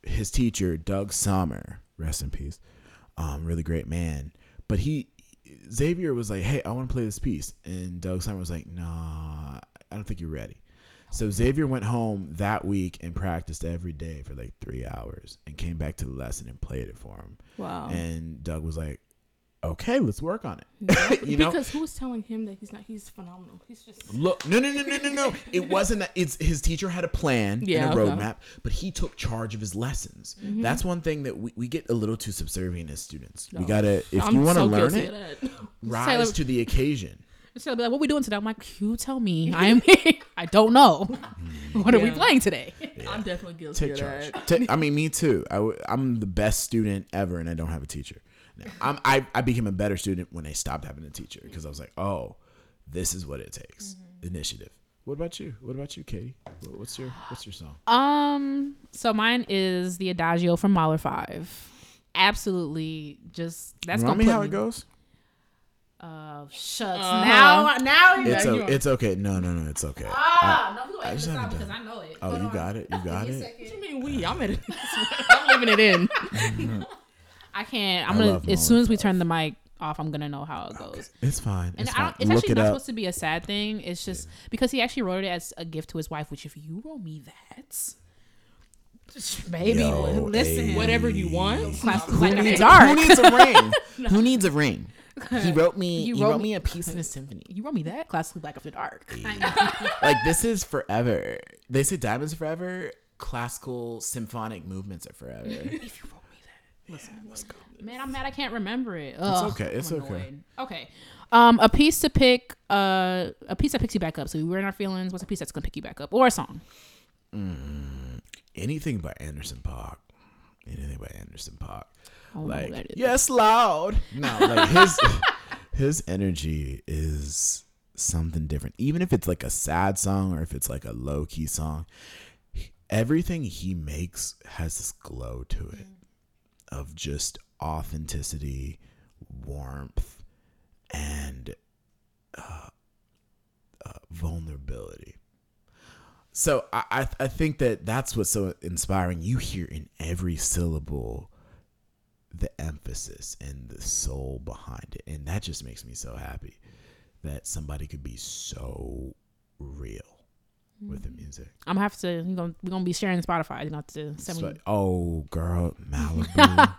his teacher, Doug Sommer, rest in peace, um, really great man. But he, Xavier was like, "Hey, I want to play this piece," and Doug Sommer was like, "Nah, I don't think you're ready." So Xavier went home that week and practiced every day for like three hours, and came back to the lesson and played it for him. Wow. And Doug was like, okay, let's work on it. you because know? Because who's telling him that he's not? He's phenomenal. He's just look. No, no, no, no, no, no. It wasn't that. It's his teacher had a plan yeah, and a roadmap, okay. But he took charge of his lessons. Mm-hmm. That's one thing that we, we get a little too subservient as students. No. We gotta if I'm you want to so learn it, rise to the occasion. She'll be like, "What are we doing today?" I'm like, "You tell me. I am. I don't know. What yeah. are we playing today?" Yeah. I'm definitely guilty of that. Take, I mean, me too. I w- I'm the best student ever, and I don't have a teacher. No, I'm, I, I became a better student when I stopped having a teacher because I was like, oh, this is what it takes. Mm-hmm. Initiative. What about you? What about you, Katie? What's your What's your song? Um, so mine is the Adagio from Mahler Five. Absolutely, just that's gonna put me. How it goes? Oh shucks! Uh-huh. Now, now you it's, o- it's okay. No, no, no, it's okay. Ah, I, no, we wait this time because I know it. Oh, Hold you on. got it. You got it. What do you mean we? I'm at it. I'm living it in. Mm-hmm. I can't. I'm I gonna. As soon as we turn the mic off, I'm gonna know how it goes. Okay. It's fine. And it's, I don't, it's actually it not up. supposed to be a sad thing. It's just yeah. because he actually wrote it as a gift to his wife. Which, if you wrote me that, baby, Yo, listen, hey. whatever you want. Class, who, like, needs, who needs a ring? no. Who needs a ring? He wrote me. You wrote, wrote me a piece in a symphony. You wrote me that Classically Black After Dark. Yeah. Like this is forever. They say diamonds are forever. Classical symphonic movements are forever. If you wrote Listen, yeah, let's go. Man, I'm mad I can't remember it. Ugh, it's okay. It's okay. Okay. Um, a piece to pick, uh, a piece that picks you back up. So we were in our feelings. What's a piece that's going to pick you back up? Or a song? Mm, anything by Anderson .Paak. Anything by Anderson .Paak. Oh, like, no, yes, loud. No, like his, his energy is something different. Even if it's like a sad song or if it's like a low-key song, everything he makes has this glow to it. Of just authenticity, warmth, and uh, uh, vulnerability. So I, I I think that that's what's so inspiring. You hear in every syllable the emphasis and the soul behind it, and that just makes me so happy that somebody could be so real with the music. I'm gonna have to. You know, we're gonna be sharing Spotify. You know, to send so, me. Oh, girl, Malibu.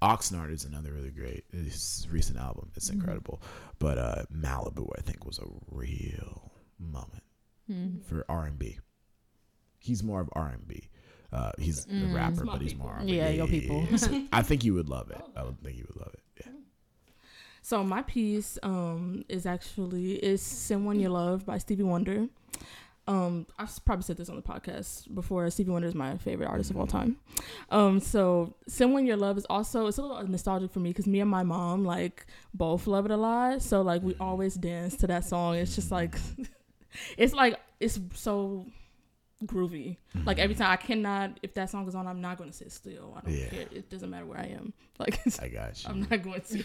Oxnard is another really great. His recent album, it's incredible. Mm-hmm. But uh, Malibu, I think, was a real moment mm-hmm. for R and B. He's more of R and B. Uh, he's mm, a rapper, but people. He's more R and B. Yeah, your people. So I think you would love it. I would think you would love it. Yeah. So my piece um, is actually is "Someone You Love" by Stevie Wonder. Um, I've probably said this on the podcast before. Stevie Wonder is my favorite artist of all time. Um, so "Someone Your Love" is also, it's a little nostalgic for me because me and my mom like both love it a lot. So like we always dance to that song. It's just like, it's like, it's so groovy. Like every time I cannot, if that song is on, I'm not going to sit still. I don't yeah. care. It doesn't matter where I am. Like I got you. I'm not going to.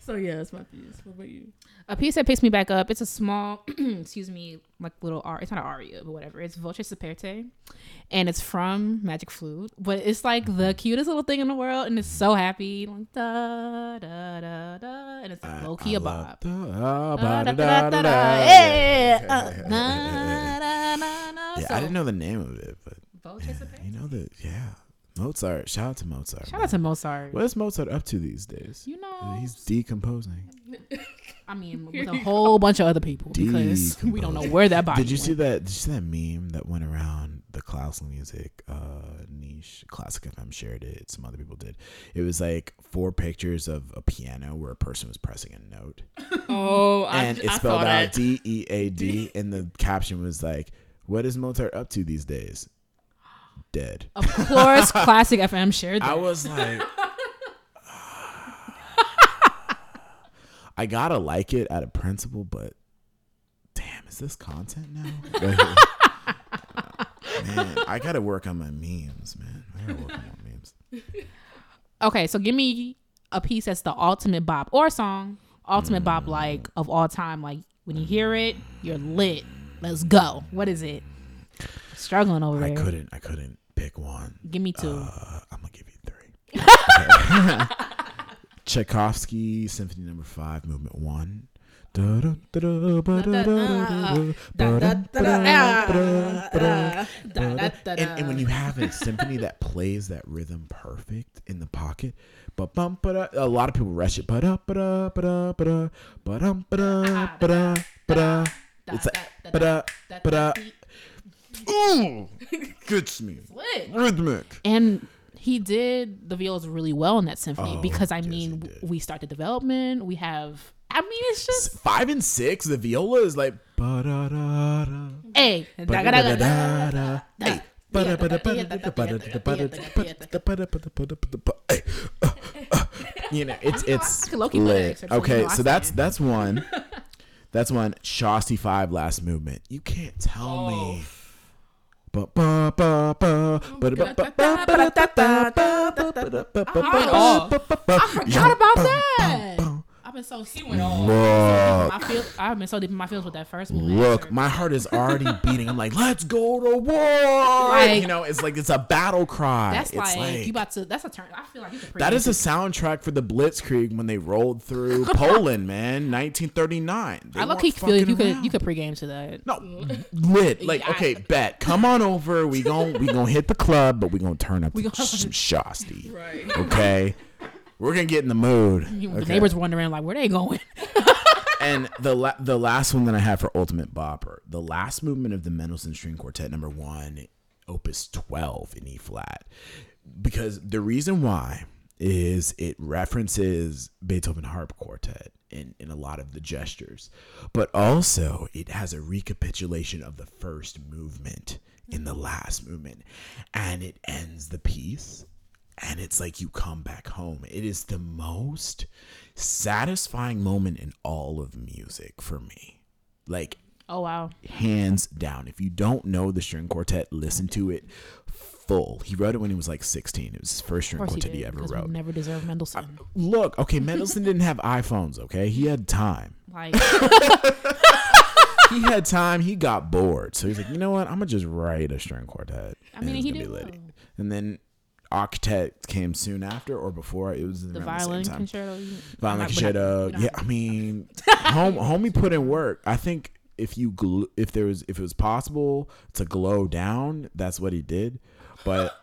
So yeah, that's my piece. What about you? A piece that picks me back up. It's a small, excuse me, like little art. It's not an aria, but whatever. It's Voce Saperte, and it's from Magic Flute. But it's like the cutest little thing in the world, and it's so happy, like da da da da, and it's like low key a bop. Yeah, so, I didn't know the name of it, but yeah, you know that, yeah. Mozart, shout out to Mozart. Shout man. out to Mozart. What is Mozart up to these days? You know, he's decomposing. I mean, with a whole bunch of other people because we don't know where that body. Did you went. see that? Did you see that meme that went around the classical music uh, niche? Classic F M shared it. Some other people did. It was like four pictures of a piano where a person was pressing a note. Oh, and I, it spelled I out D E A D, and the caption was like, "What is Mozart up to these days?" Dead. Of course, Classic F M shared that. I was like, I gotta like it out of principle, but damn, is this content now? Man, I gotta work on my memes, man. I gotta work on my memes. Okay, so give me a piece that's the ultimate bop or song, ultimate mm. bop like of all time. Like when you hear it, you're lit. Let's go. What is it? Struggling over I there. I couldn't. I couldn't pick one. Give me two. Uh, I'm gonna give you three. Tchaikovsky Symphony Number Five, Movement One. And when you have a symphony that plays that rhythm perfect in the pocket, but bump, but a lot of people rush it. But up, but up, but up, but up, but up, but up, but up, but up. It's like, but up, but up. Ooh, gets me. Slick. Rhythmic. And he did the violas really well in that symphony oh, because I yes, mean we start the development. We have I mean it's just five and six. The viola is like hey. You know it's it's lit. Okay, so that's that's one. That's one. Chaussy Five Last Movement. You can't tell me. Ba ba ba ba ba ba ba ba ba ba ba. I forgot about that. I've been so he went on. I feel I've been so deep in my feels with that first movement. Look, my heart is already beating. I'm like, let's go to war. Like, you know, it's like it's a battle cry. That's it's like, like you about to. That's a turn. I feel like you could that is a soundtrack for the Blitzkrieg when they rolled through Poland, man, nineteen thirty-nine. They I look. He feel like you could around. you could pregame to that. No, lit. Like okay, bet. Come on over. We gon' we gonna hit the club, but we gonna turn up some Shasti. Right. Okay. We're gonna get in the mood. The okay. neighbors wondering like where they going. And the la- the last one that I have for ultimate bopper, the last movement of the Mendelssohn String Quartet Number One, Opus Twelve in E flat, because the reason why is it references Beethoven Harp Quartet in in a lot of the gestures, but also it has a recapitulation of the first movement in the last movement, and it ends the piece. And it's like you come back home. It is the most satisfying moment in all of music for me. Like, oh wow, hands down. If you don't know the string quartet, listen to it full. He wrote it when he was like sixteen. It was his first string quartet he, did, he ever wrote. We never deserved Mendelssohn. Uh, look, okay, Mendelssohn didn't have iPhones. Okay, he had time. Like. he had time. He got bored, so he's like, you know what? I'm gonna just write a string quartet. I mean, he did. Well. And then octet came soon after or before. It was the violin the concerto. Violin concerto. Yeah, I mean, home, homie put in work. I think if you gl- if there was if it was possible to glow down, that's what he did. But.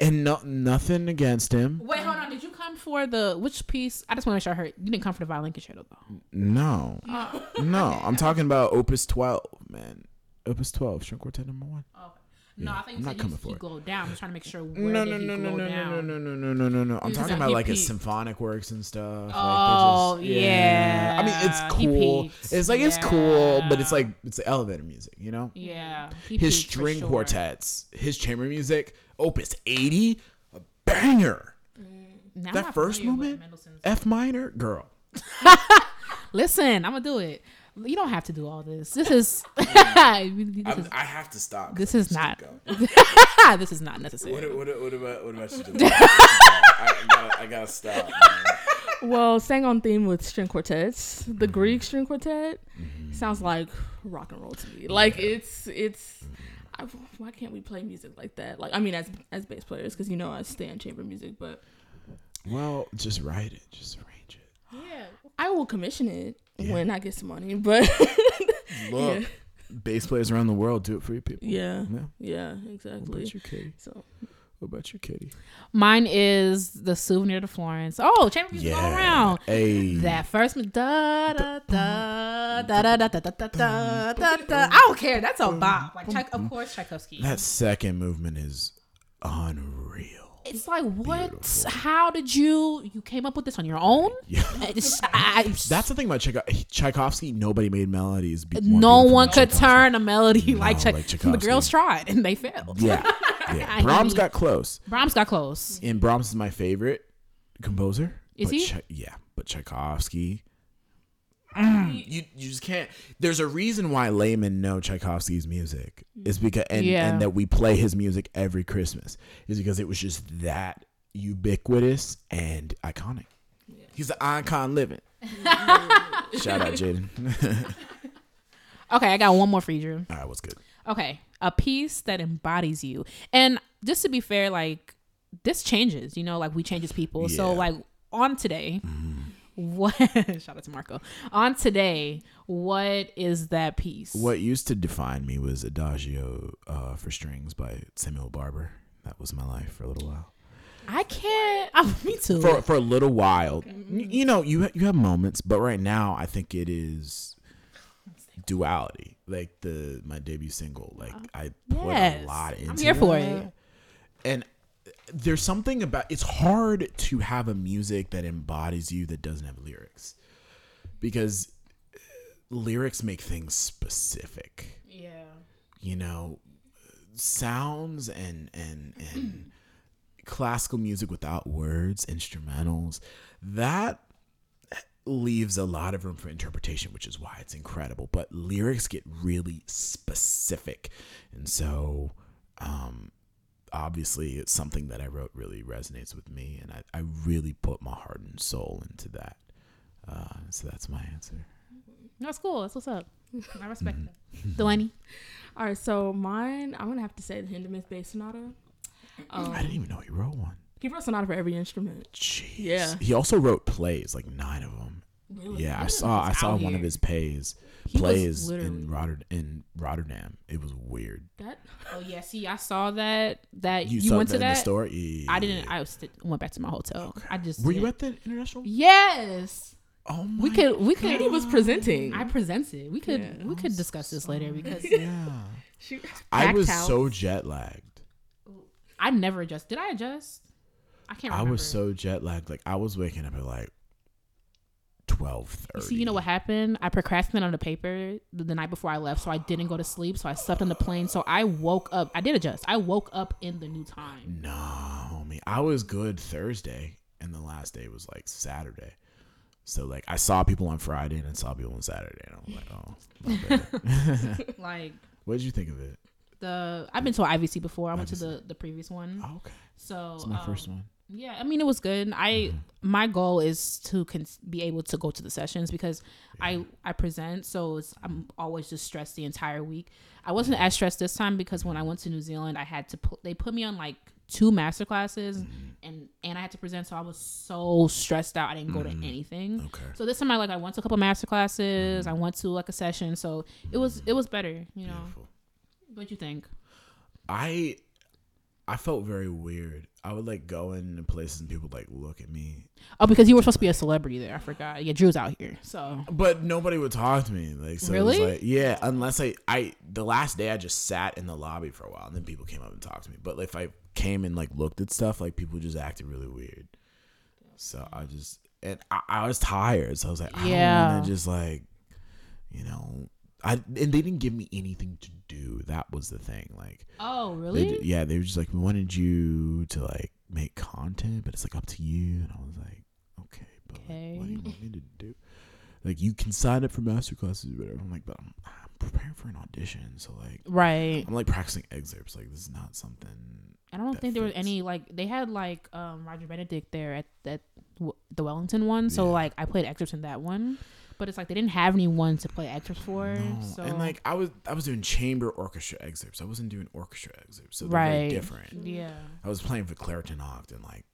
And no, nothing against him. Wait, hold on. Did you come for the, which piece? I just want to make sure I heard. You didn't come for the violin concerto, though. No. Uh, no. Okay. I'm talking about Opus twelve, man. Opus twelve, string quartet number one. Okay. No, yeah. I think you I'm said you, you go down. I'm just trying to make sure where no, no, did no, you no, go no, down. No, no, no, no, no, no, no. I'm talking about like peaked. His symphonic works and stuff. Oh, like just, yeah. yeah. I mean, it's cool. It's like, yeah. it's cool, but it's like, it's elevator music, you know? Yeah. He his string sure. quartets, his chamber music, Opus eighty, a banger. Mm, that first movement, F minor, girl. Listen, I'm going to do it. You don't have to do all this. This is. Yeah. this is I have to stop. This is not. This is not necessary. What, what, what about what about you? Doing? I, gotta, I gotta stop. Man. Well, staying on theme with string quartets, the Greek string quartet mm-hmm. sounds like rock and roll to me. Like yeah. it's it's. I, why can't we play music like that? Like I mean, as as bass players, because you know I stand chamber music, but. Well, just write it. Just arrange it. Yeah, I will commission it. Yeah. When I get some money, but look, yeah. bass players around the world do it for your people. Yeah, yeah, yeah exactly. What about you, Katie? So, what about you, Katie? Mine is the Souvenir to Florence. Oh, chamber music all around. Hey, that first da da da da da da da da da da. I don't care. That's a bop. Like, of course, Tchaikovsky. That second movement is unreal. It's like, what? Beautiful. How did you? You came up with this on your own? Yeah. I, that's the thing about Tchaik- Tchaikovsky. Nobody made melodies. Be- no one could turn a melody no, like, Tchaik- like Tchaikovsky. The girls tried and they failed. Yeah. yeah. Brahms mean, got close. Brahms got close. And Brahms is my favorite composer. Is he? Ch- yeah, but Tchaikovsky. Mm. You you just can't. There's a reason why laymen know Tchaikovsky's music. It's because and, yeah. and that we play his music every Christmas is because it was just that ubiquitous and iconic. Yeah. He's an icon living. Shout out, Jaden. Okay, I got one more for you, Drew. All right, what's good? Okay, a piece that embodies you. And just to be fair, like this changes. You know, like we change as people. Yeah. So like on today. Mm-hmm. What shout out to Marco on today what is that piece? What used to define me was Adagio uh for strings by Samuel Barber. That was my life for a little while. I can't oh, me too for, for a little while. You know, you you have moments, but right now I think it is Duality, like the my debut single. Like I put yes. a lot into it. I'm here that. For it. And there's something about it's hard to have a music that embodies you that doesn't have lyrics, because lyrics make things specific. Yeah, you know, sounds and and and classical music without words, instrumentals, that leaves a lot of room for interpretation, which is why it's incredible. But lyrics get really specific, and so um obviously it's something that I wrote really resonates with me, and I, I really put my heart and soul into that. Uh, so that's my answer. That's cool. That's what's up. I respect mm-hmm. that. Delaney? All right, so mine, I'm going to have to say the Hindemith Bass Sonata. Um, I didn't even know he wrote one. He wrote sonata for every instrument. Jeez. Yeah. He also wrote plays, like nine of them. Really? Yeah, I saw I saw one here. Of his pays, he plays in, Rotter- in Rotterdam. It was weird. That oh yeah, see, I saw that that you, you went that to that in the store. Yeah. I didn't. I was, went back to my hotel. Okay. I just were didn't. You at the international? Yes. Oh my. We could. We could. Katie was presenting. I presented. We could. Yeah. We could discuss this later because yeah. she, I was house. So jet lagged. I never adjust. Did I adjust? I can't. remember. I was so jet lagged. Like I was waking up at like. twelve thirty. You see, you know what happened? I procrastinated on the paper the, the night before I left, so I didn't go to sleep, so I slept on the plane, so I woke up. I did adjust. I woke up in the new time. No, homie. I was good Thursday, and the last day was, like, Saturday. So, like, I saw people on Friday and I saw people on Saturday, and I was like, oh, my bad. Like, what did you think of it? The I've been to I V C before. I went I V C. to the, the previous one. Oh, okay. So, it's my um, first one. Yeah, I mean, it was good. I my goal is to con- be able to go to the sessions because yeah. I, I present, so it's, I'm always just stressed the entire week. I wasn't as stressed this time because when I went to New Zealand, I had to pu- they put me on like two master classes, mm-hmm. and, and I had to present, so I was so stressed out. I didn't mm-hmm. go to anything. Okay. So this time, I like I went to a couple master classes. Mm-hmm. I went to like a session, so it was mm-hmm. it was better, you know. Beautiful. What'd you think? I I felt very weird. I would like go into places and people would, like look at me. Oh, because you were supposed like, to be a celebrity there. I forgot. Yeah, Drew's out here, so. But nobody would talk to me. Like so really? It was, like, yeah, unless I, I the last day I just sat in the lobby for a while and then people came up and talked to me. But like, if I came and like looked at stuff, like people just acted really weird. So I just and I, I was tired, so I was like, I yeah. don't want to just like, you know. I, and they didn't give me anything to do. That was the thing. Like, oh, really? They, yeah, they were just like, we wanted you to like make content, but it's like up to you. And I was like, okay, but okay. Like, what do you want me to do? Like, you can sign up for master classes or whatever. I'm like, but I'm, I'm preparing for an audition, so like, right? I'm like practicing excerpts. Like, this is not something. I don't think fits. There was any like they had like um, Roger Benedict there at that w- the Wellington one. So yeah. like, I played excerpts in that one. But it's like they didn't have anyone to play excerpts for. No. So. And like I was I was doing chamber orchestra excerpts. I wasn't doing orchestra excerpts. So they're right. very different. Yeah. I was playing for Clairton Oft and like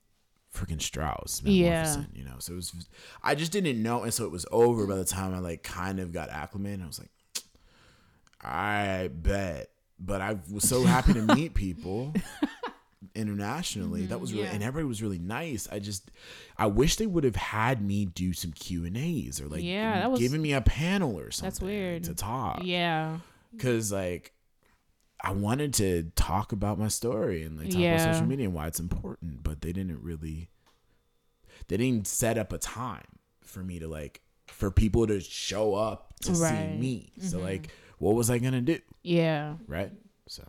freaking Strauss. Yeah. You know, so it was I just didn't know. And so it was over by the time I like kind of got acclimated. I was like, I bet. But I was so happy to meet people. Internationally mm-hmm, that was really yeah. and everybody was really nice. I just I wish they would have had me do some Q and A's or like yeah, that was, giving me a panel or something. That's weird to talk. Yeah, because like I wanted to talk about my story and like talk yeah. about social media and why it's important, but they didn't really they didn't set up a time for me to like for people to show up to right. see me. Mm-hmm. So like what was I gonna do? Yeah. Right. So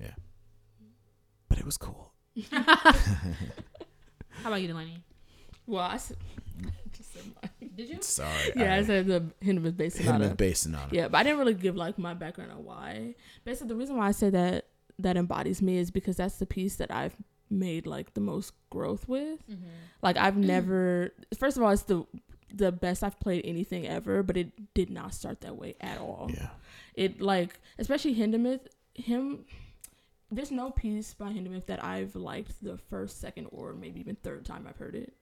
yeah. But it was cool. How about you, Delaney? Well, I said... Just said Did you? Sorry. Yeah, I, I said the Hindemith Bass Sonata. Hindemith Bass Sonata. Yeah, but I didn't really give, like, my background on why. Basically, the reason why I said that that embodies me is because that's the piece that I've made, like, the most growth with. Mm-hmm. Like, I've never... First of all, it's the... the best I've played anything ever, but it did not start that way at all. Yeah. It, like... Especially Hindemith... Him... There's no piece by Hindemith that I've liked the first, second, or maybe even third time I've heard it.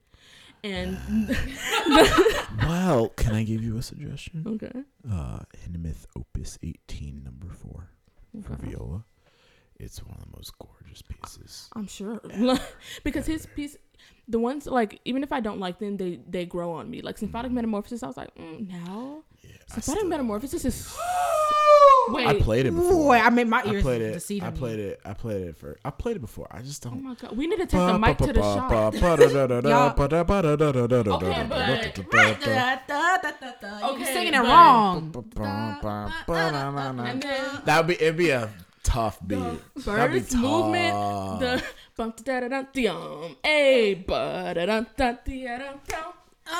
And uh, well, can I give you a suggestion? Okay. Uh, Hindemith Opus eighteen, number four, okay. for viola. It's one of the most gorgeous pieces. I'm sure ever, because ever. His piece, the ones like even if I don't like them, they they grow on me. Like Symphonic mm. Metamorphosis, I was like, mm, no. Yeah, Symphonic Metamorphosis is. Wait, I played it before. Wait, I made my ears deceive me. I played it. I played it for. I played it before. I just don't. Oh my god! We need to take the mic to the shop. Okay, but okay, you're singing it wrong. That would be. It'd be a tough beat. First movement. The bump da da da dum. A ba da da da da dum. Uh,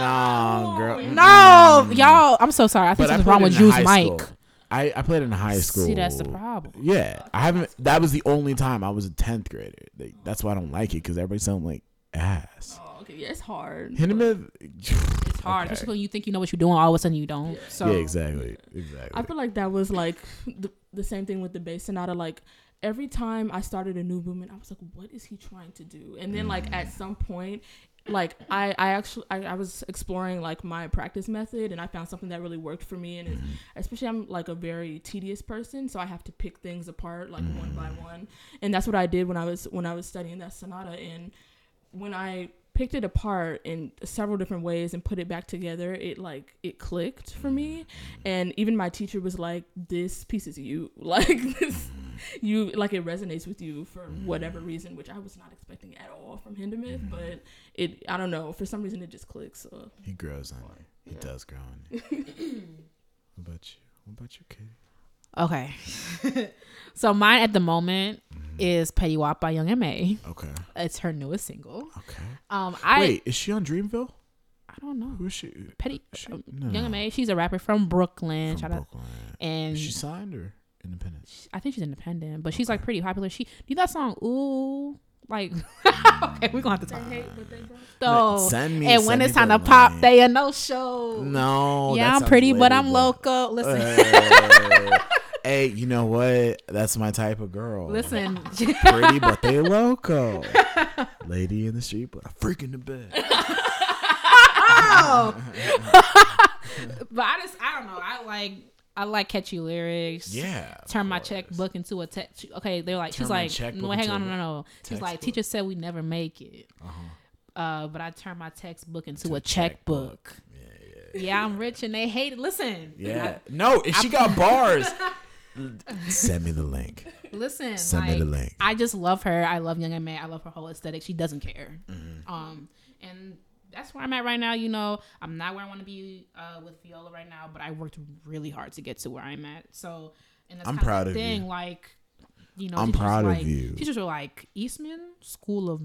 no, girl. No, mm. y'all. I'm so sorry. I think something's wrong with Drew's mic. I, I played in high school. See, that's the problem. Yeah, I haven't. That was the only time I was a tenth grader. Like, that's why I don't like it because everybody sounds like ass. Oh, okay, yeah, it's hard. Hindemith. It's hard, okay. Especially when you think you know what you're doing. All of a sudden, you don't. Yeah. So yeah, exactly, exactly. I feel like that was like the, the same thing with the bass sonata, like. Every time I started a new movement, I was like, what is he trying to do? And then like at some point, like I, I actually, I, I was exploring like my practice method and I found something that really worked for me. And it's, especially I'm like a very tedious person. So I have to pick things apart like one by one. And that's what I did when I was, when I was studying that sonata. And when I picked it apart in several different ways and put it back together, it like it clicked for me. And even my teacher was like, this piece is you, like this. You like it resonates with you for whatever reason, which I was not expecting at all from Hindemith, mm-hmm. but it I don't know for some reason it just clicks. So. He grows on you. He yeah. does grow on you. What about you? What about you, Katie? Okay, so mine at the moment mm-hmm. is Petty Wop by Young M A Okay, it's her newest single. Okay, um, I wait, is she on Dreamville? I don't know. Who is she? Petty she, um, no. Young M A She's a rapper from Brooklyn. From Brooklyn. Out, and is she signed or? Independent. I think she's independent, but okay. she's like pretty popular. She do that song, ooh, Like, okay, we're gonna have to talk. They hate what they do. So, send me, and send when it's time to pop, money. They a no show. No, yeah, I'm pretty, but I'm local. Listen, uh, hey, you know what? That's my type of girl. Listen, pretty, but they local. Lady in the street, but I freak in the bed. Oh, but I just, I don't know. I like. I like catchy lyrics. Yeah. Turn my checkbook into a text. Okay, they're like, turn she's like, no, hang on, no, no. She's like, teacher said we never make it. Uh-huh. Uh, but I turned my textbook into, into a checkbook. checkbook. Yeah, yeah, yeah. Yeah, I'm rich and they hate it. Listen. Yeah. I, no, if she I, got bars. Send me the link. Listen. Send like, me the link. I just love her. I love Young M A. I love her whole aesthetic. She doesn't care. Mm-hmm. Um, and that's where I'm at right now. You know, I'm not where I want to be uh, with Viola right now, but I worked really hard to get to where I'm at. So, and that's I'm kind proud of the thing. You. Like, you know, I'm proud like, of you. Teachers were like, Eastman School of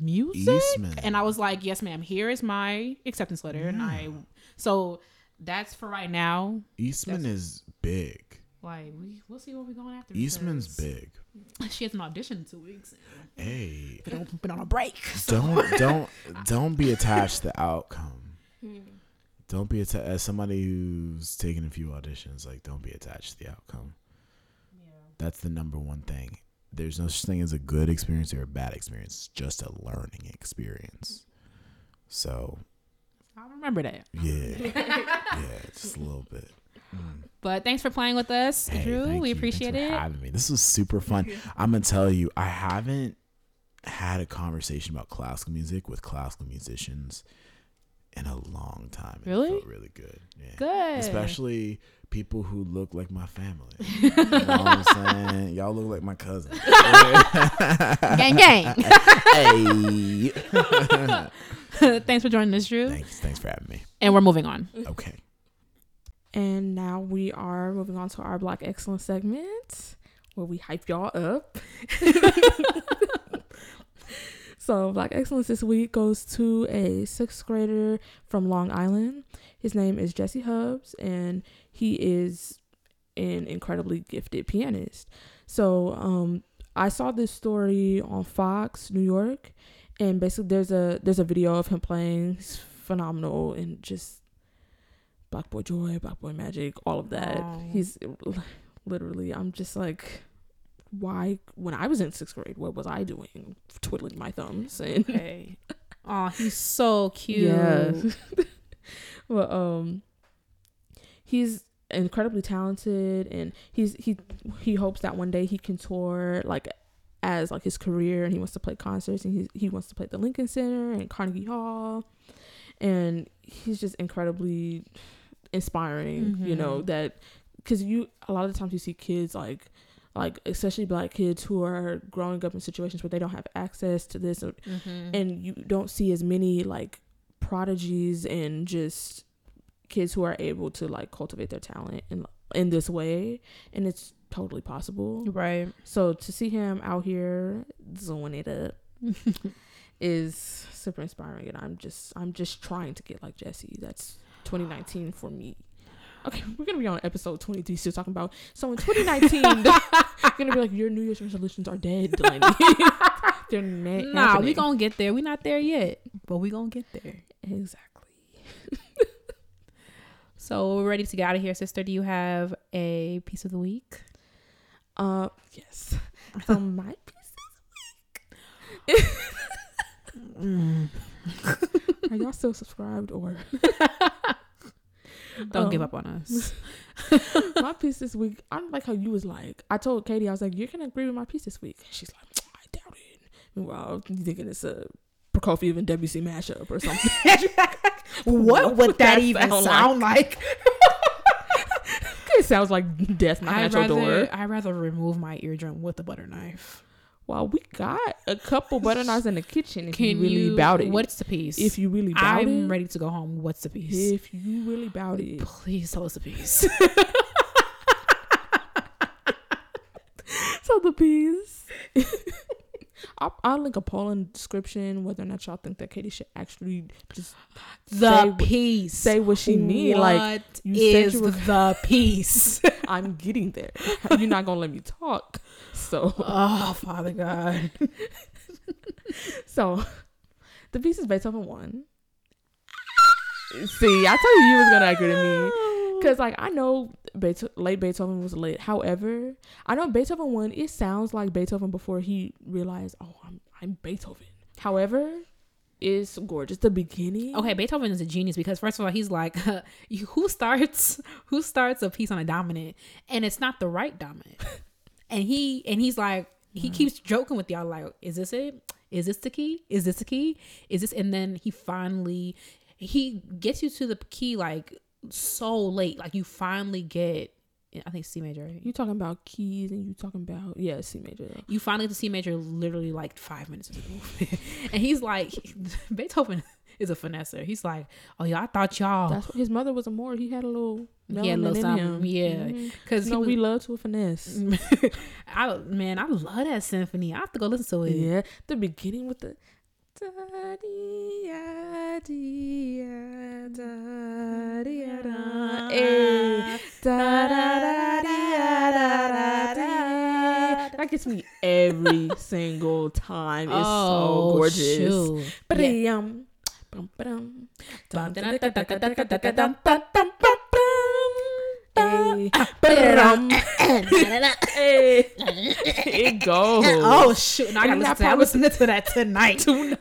Music, Eastman. And I was like, yes, ma'am. Here is my acceptance letter, yeah. and I. So that's for right now. Eastman that's, is big. Like we, we'll see what we're going after. Eastman's big. She has an audition in two weeks. Hey, don't been on a break. So. Don't don't don't be attached to the outcome. Mm. Don't be attached. As somebody who's taken a few auditions, like don't be attached to the outcome. Yeah. That's the number one thing. There's no such thing as a good experience or a bad experience. It's just a learning experience. So. I remember that. Yeah. Yeah, just a little bit. Mm. But thanks for playing with us, hey, Drew. We you. appreciate thanks for it. Having me. This was super fun. I'm gonna tell you, I haven't had a conversation about classical music with classical musicians in a long time. It really? Felt really good. Yeah. Good. Especially people who look like my family. You know what I'm saying? Y'all look like my cousin. Gang gang. Hey. Thanks for joining us, Drew. Thanks. Thanks for having me. And we're moving on. Okay. And now we are moving on to our Black Excellence segment where we hype y'all up. So Black Excellence this week goes to a sixth grader from Long Island. His name is Jesse Hubbs, and he is an incredibly gifted pianist. So um, I saw this story on Fox New York, and basically there's a there's a video of him playing. He's phenomenal and just... Black boy joy, black boy magic, all of that. Aww. He's literally, I'm just like, why? When I was in sixth grade, what was I doing? Twiddling my thumbs. And okay. Oh, he's so cute. Yeah. Well, um, he's incredibly talented, and he's he he hopes that one day he can tour like as like his career, and he wants to play concerts, and he he wants to play at the Lincoln Center and Carnegie Hall, and he's just incredibly inspiring, mm-hmm. you know, that because you a lot of the times you see kids like like especially Black kids who are growing up in situations where they don't have access to this, mm-hmm. and you don't see as many like prodigies and just kids who are able to like cultivate their talent in in this way, and it's totally possible, right? So to see him out here zooming it up is super inspiring, and i'm just i'm just trying to get like Jesse. That's twenty nineteen for me. Okay, we're gonna be on episode twenty-three still talking about, so in twenty nineteen gonna be like your New Year's resolutions are dead, Delaney. They're not nah happening. We gonna get there. We're not there yet, but we gonna get there. Exactly. So we're ready to get out of here. Sister, do you have a piece of the week? Uh yes. So my piece of the week. Mm. Are y'all still subscribed or don't um, give up on us. My piece this week, I don't like how you was like, I told Katie, I was like, you're gonna agree with my piece this week, and she's like, I doubt it. Meanwhile you thinking it's a Prokofiev and W C mashup or something. what, what would that, that even sound, sound like, like? It sounds like death knocking at your door. I'd rather remove my eardrum with a butter knife. Wow, we got a couple butter knives in the kitchen. If Can you really you, bout it, what's the piece? If you really bout I'm it, I'm ready to go home. What's the piece? If you really bout it, please tell us the piece. So the piece. I'll, I'll link a poll in the description whether or not y'all think that Katie should actually just the say, piece say what she need. Like you is said you were, the piece. I'm getting there. You're not gonna let me talk. So oh Father God. So the piece is Beethoven one. See, I told you you was gonna agree to me, because like I know Beethoven, late Beethoven was late. However, I know Beethoven one. It sounds like Beethoven before he realized, oh, I'm I'm Beethoven. However, it's gorgeous. The beginning. Okay, Beethoven is a genius because first of all, he's like, uh, who starts who starts a piece on a dominant, and it's not the right dominant, and he and he's like he mm. keeps joking with y'all like, is this it? Is this the key? Is this the key? Is this? And then he finally. He gets you to the key like so late, like you finally get. I think C major. Right? You talking about keys and you talking about yeah C major. Yeah. You finally get to C major literally like five minutes into the movie, and he's like Beethoven is a finesser. He's like, oh yeah, I thought y'all. That's what, his mother was a Moor. He had a little. Yeah, little something. Him. Yeah, because mm-hmm. no, was, we love to finesse. I man, I love that symphony. I have to go listen to it. Yeah, the beginning with the. Da, da, da, da, da, da. Hey. Da, da, da, da, da, da. That gets me every single time. It's oh, so gorgeous. Shoot. Yeah. Hey. Hey. It goes. Oh shoot! No, I gotta listen. I was listening to that tonight. tonight.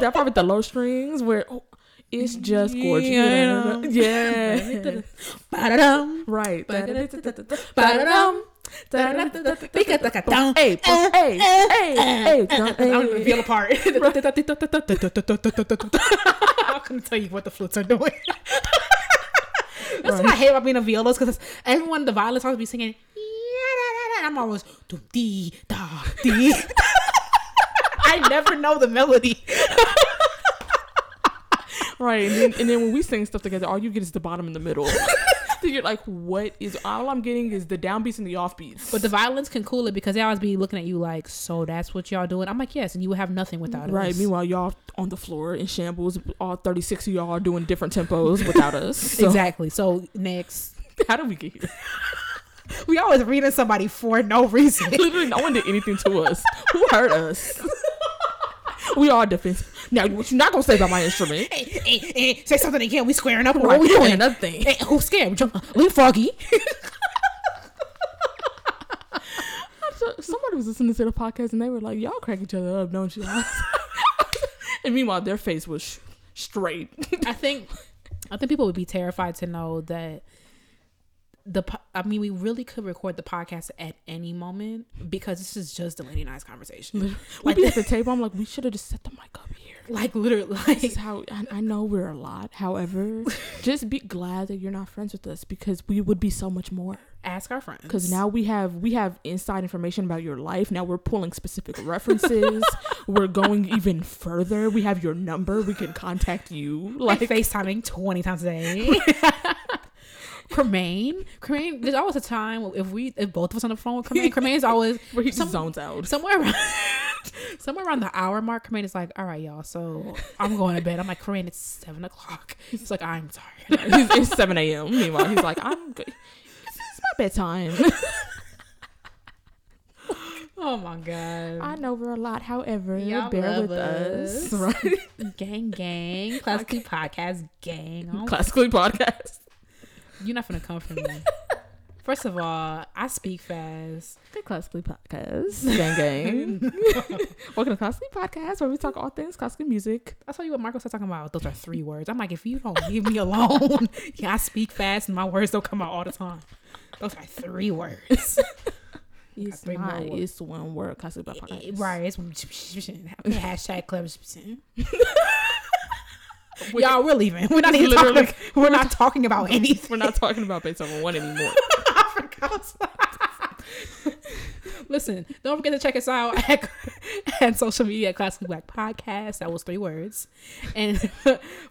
That part with the low strings, where oh, it's just gorgeous. Yeah. yeah. Right. Hey, hey, hey, hey! I'm gonna feel apart. I'm gonna tell you what the flutes are doing. That's right. What I hate about being a viola, because everyone, the violins always be singing, and I'm always, dee, da, dee. I never know the melody. Right. And then, and then when we sing stuff together, all you get is the bottom and the middle. Then you're like, what is, all I'm getting is the downbeats and the offbeats. But the violins can cool it because they always be looking at you like, so that's what y'all doing? I'm like, yes, and you would have nothing without right. us. Right. Meanwhile, y'all on the floor in shambles, all thirty-six of y'all are doing different tempos without us. So. Exactly. So next. How did we get here? We always reading somebody for no reason. Literally no one did anything to us. Who hurt us? We all defensive. Now, what you're not going to say about my instrument. Hey, hey, hey, say something again. We squaring up. Or right, we doing hey, another thing. Hey, who's scared? We foggy. Somebody was listening to the podcast and they were like, y'all crack each other up, don't you? And meanwhile, their face was sh- straight. I think I think people would be terrified to know that the po- I mean, we really could record the podcast at any moment because this is just a Lady and I's conversation. Literally. Like we be at the table. I'm like, we should have just set the mic up here. Like literally, like, this is how I, I know we're a lot. However, just be glad that you're not friends with us because we would be so much more. Ask our friends because now we have we have inside information about your life. Now we're pulling specific references. We're going even further. We have your number. We can contact you. Like FaceTiming twenty times a day. Cremaine, Cremaine. There's always a time if we, if both of us on the phone with Cremaine, Cremaine is always where he some, zones out somewhere around, somewhere around the hour mark. Cremaine is like, all right, y'all. So I'm going to bed. I'm like, Cremaine, it's seven o'clock. He's like, I'm tired. It's, it's seven a m. Meanwhile, he's like, I'm good. It's, it's my bedtime. Oh my god! I know we're a lot. However, y'all bear with us. us, right? Gang, gang. Classically podcast, gang. Oh. Classically podcast. You're not gonna come from me. First of all, I speak fast. The Classically Podcast. Gang gang. Welcome to Classically Podcast, where we talk all things classical music. I saw you what Marco started talking about. Those are three words. I'm like, if you don't leave me alone, yeah, I speak fast and my words don't come out all the time. Those are three words. It's three not. Words. It's one word. Classically Podcast. It, it, right. It's hashtag club. We're, y'all, we're leaving. We're not even literally, talking. We're, we're not talking about anything. We're not talking about Beethoven one anymore. I forgot. Listen, don't forget to check us out at, at social media at Classically Black Podcast. That was three words. And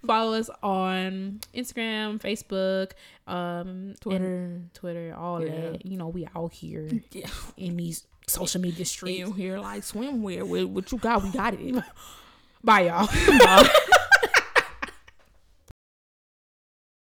follow us on Instagram, Facebook, um, Twitter, Twitter, all yeah. that. You know, we out here yeah. in these social media streets. You here like swimwear with what you got? We got it. Bye, y'all. Bye.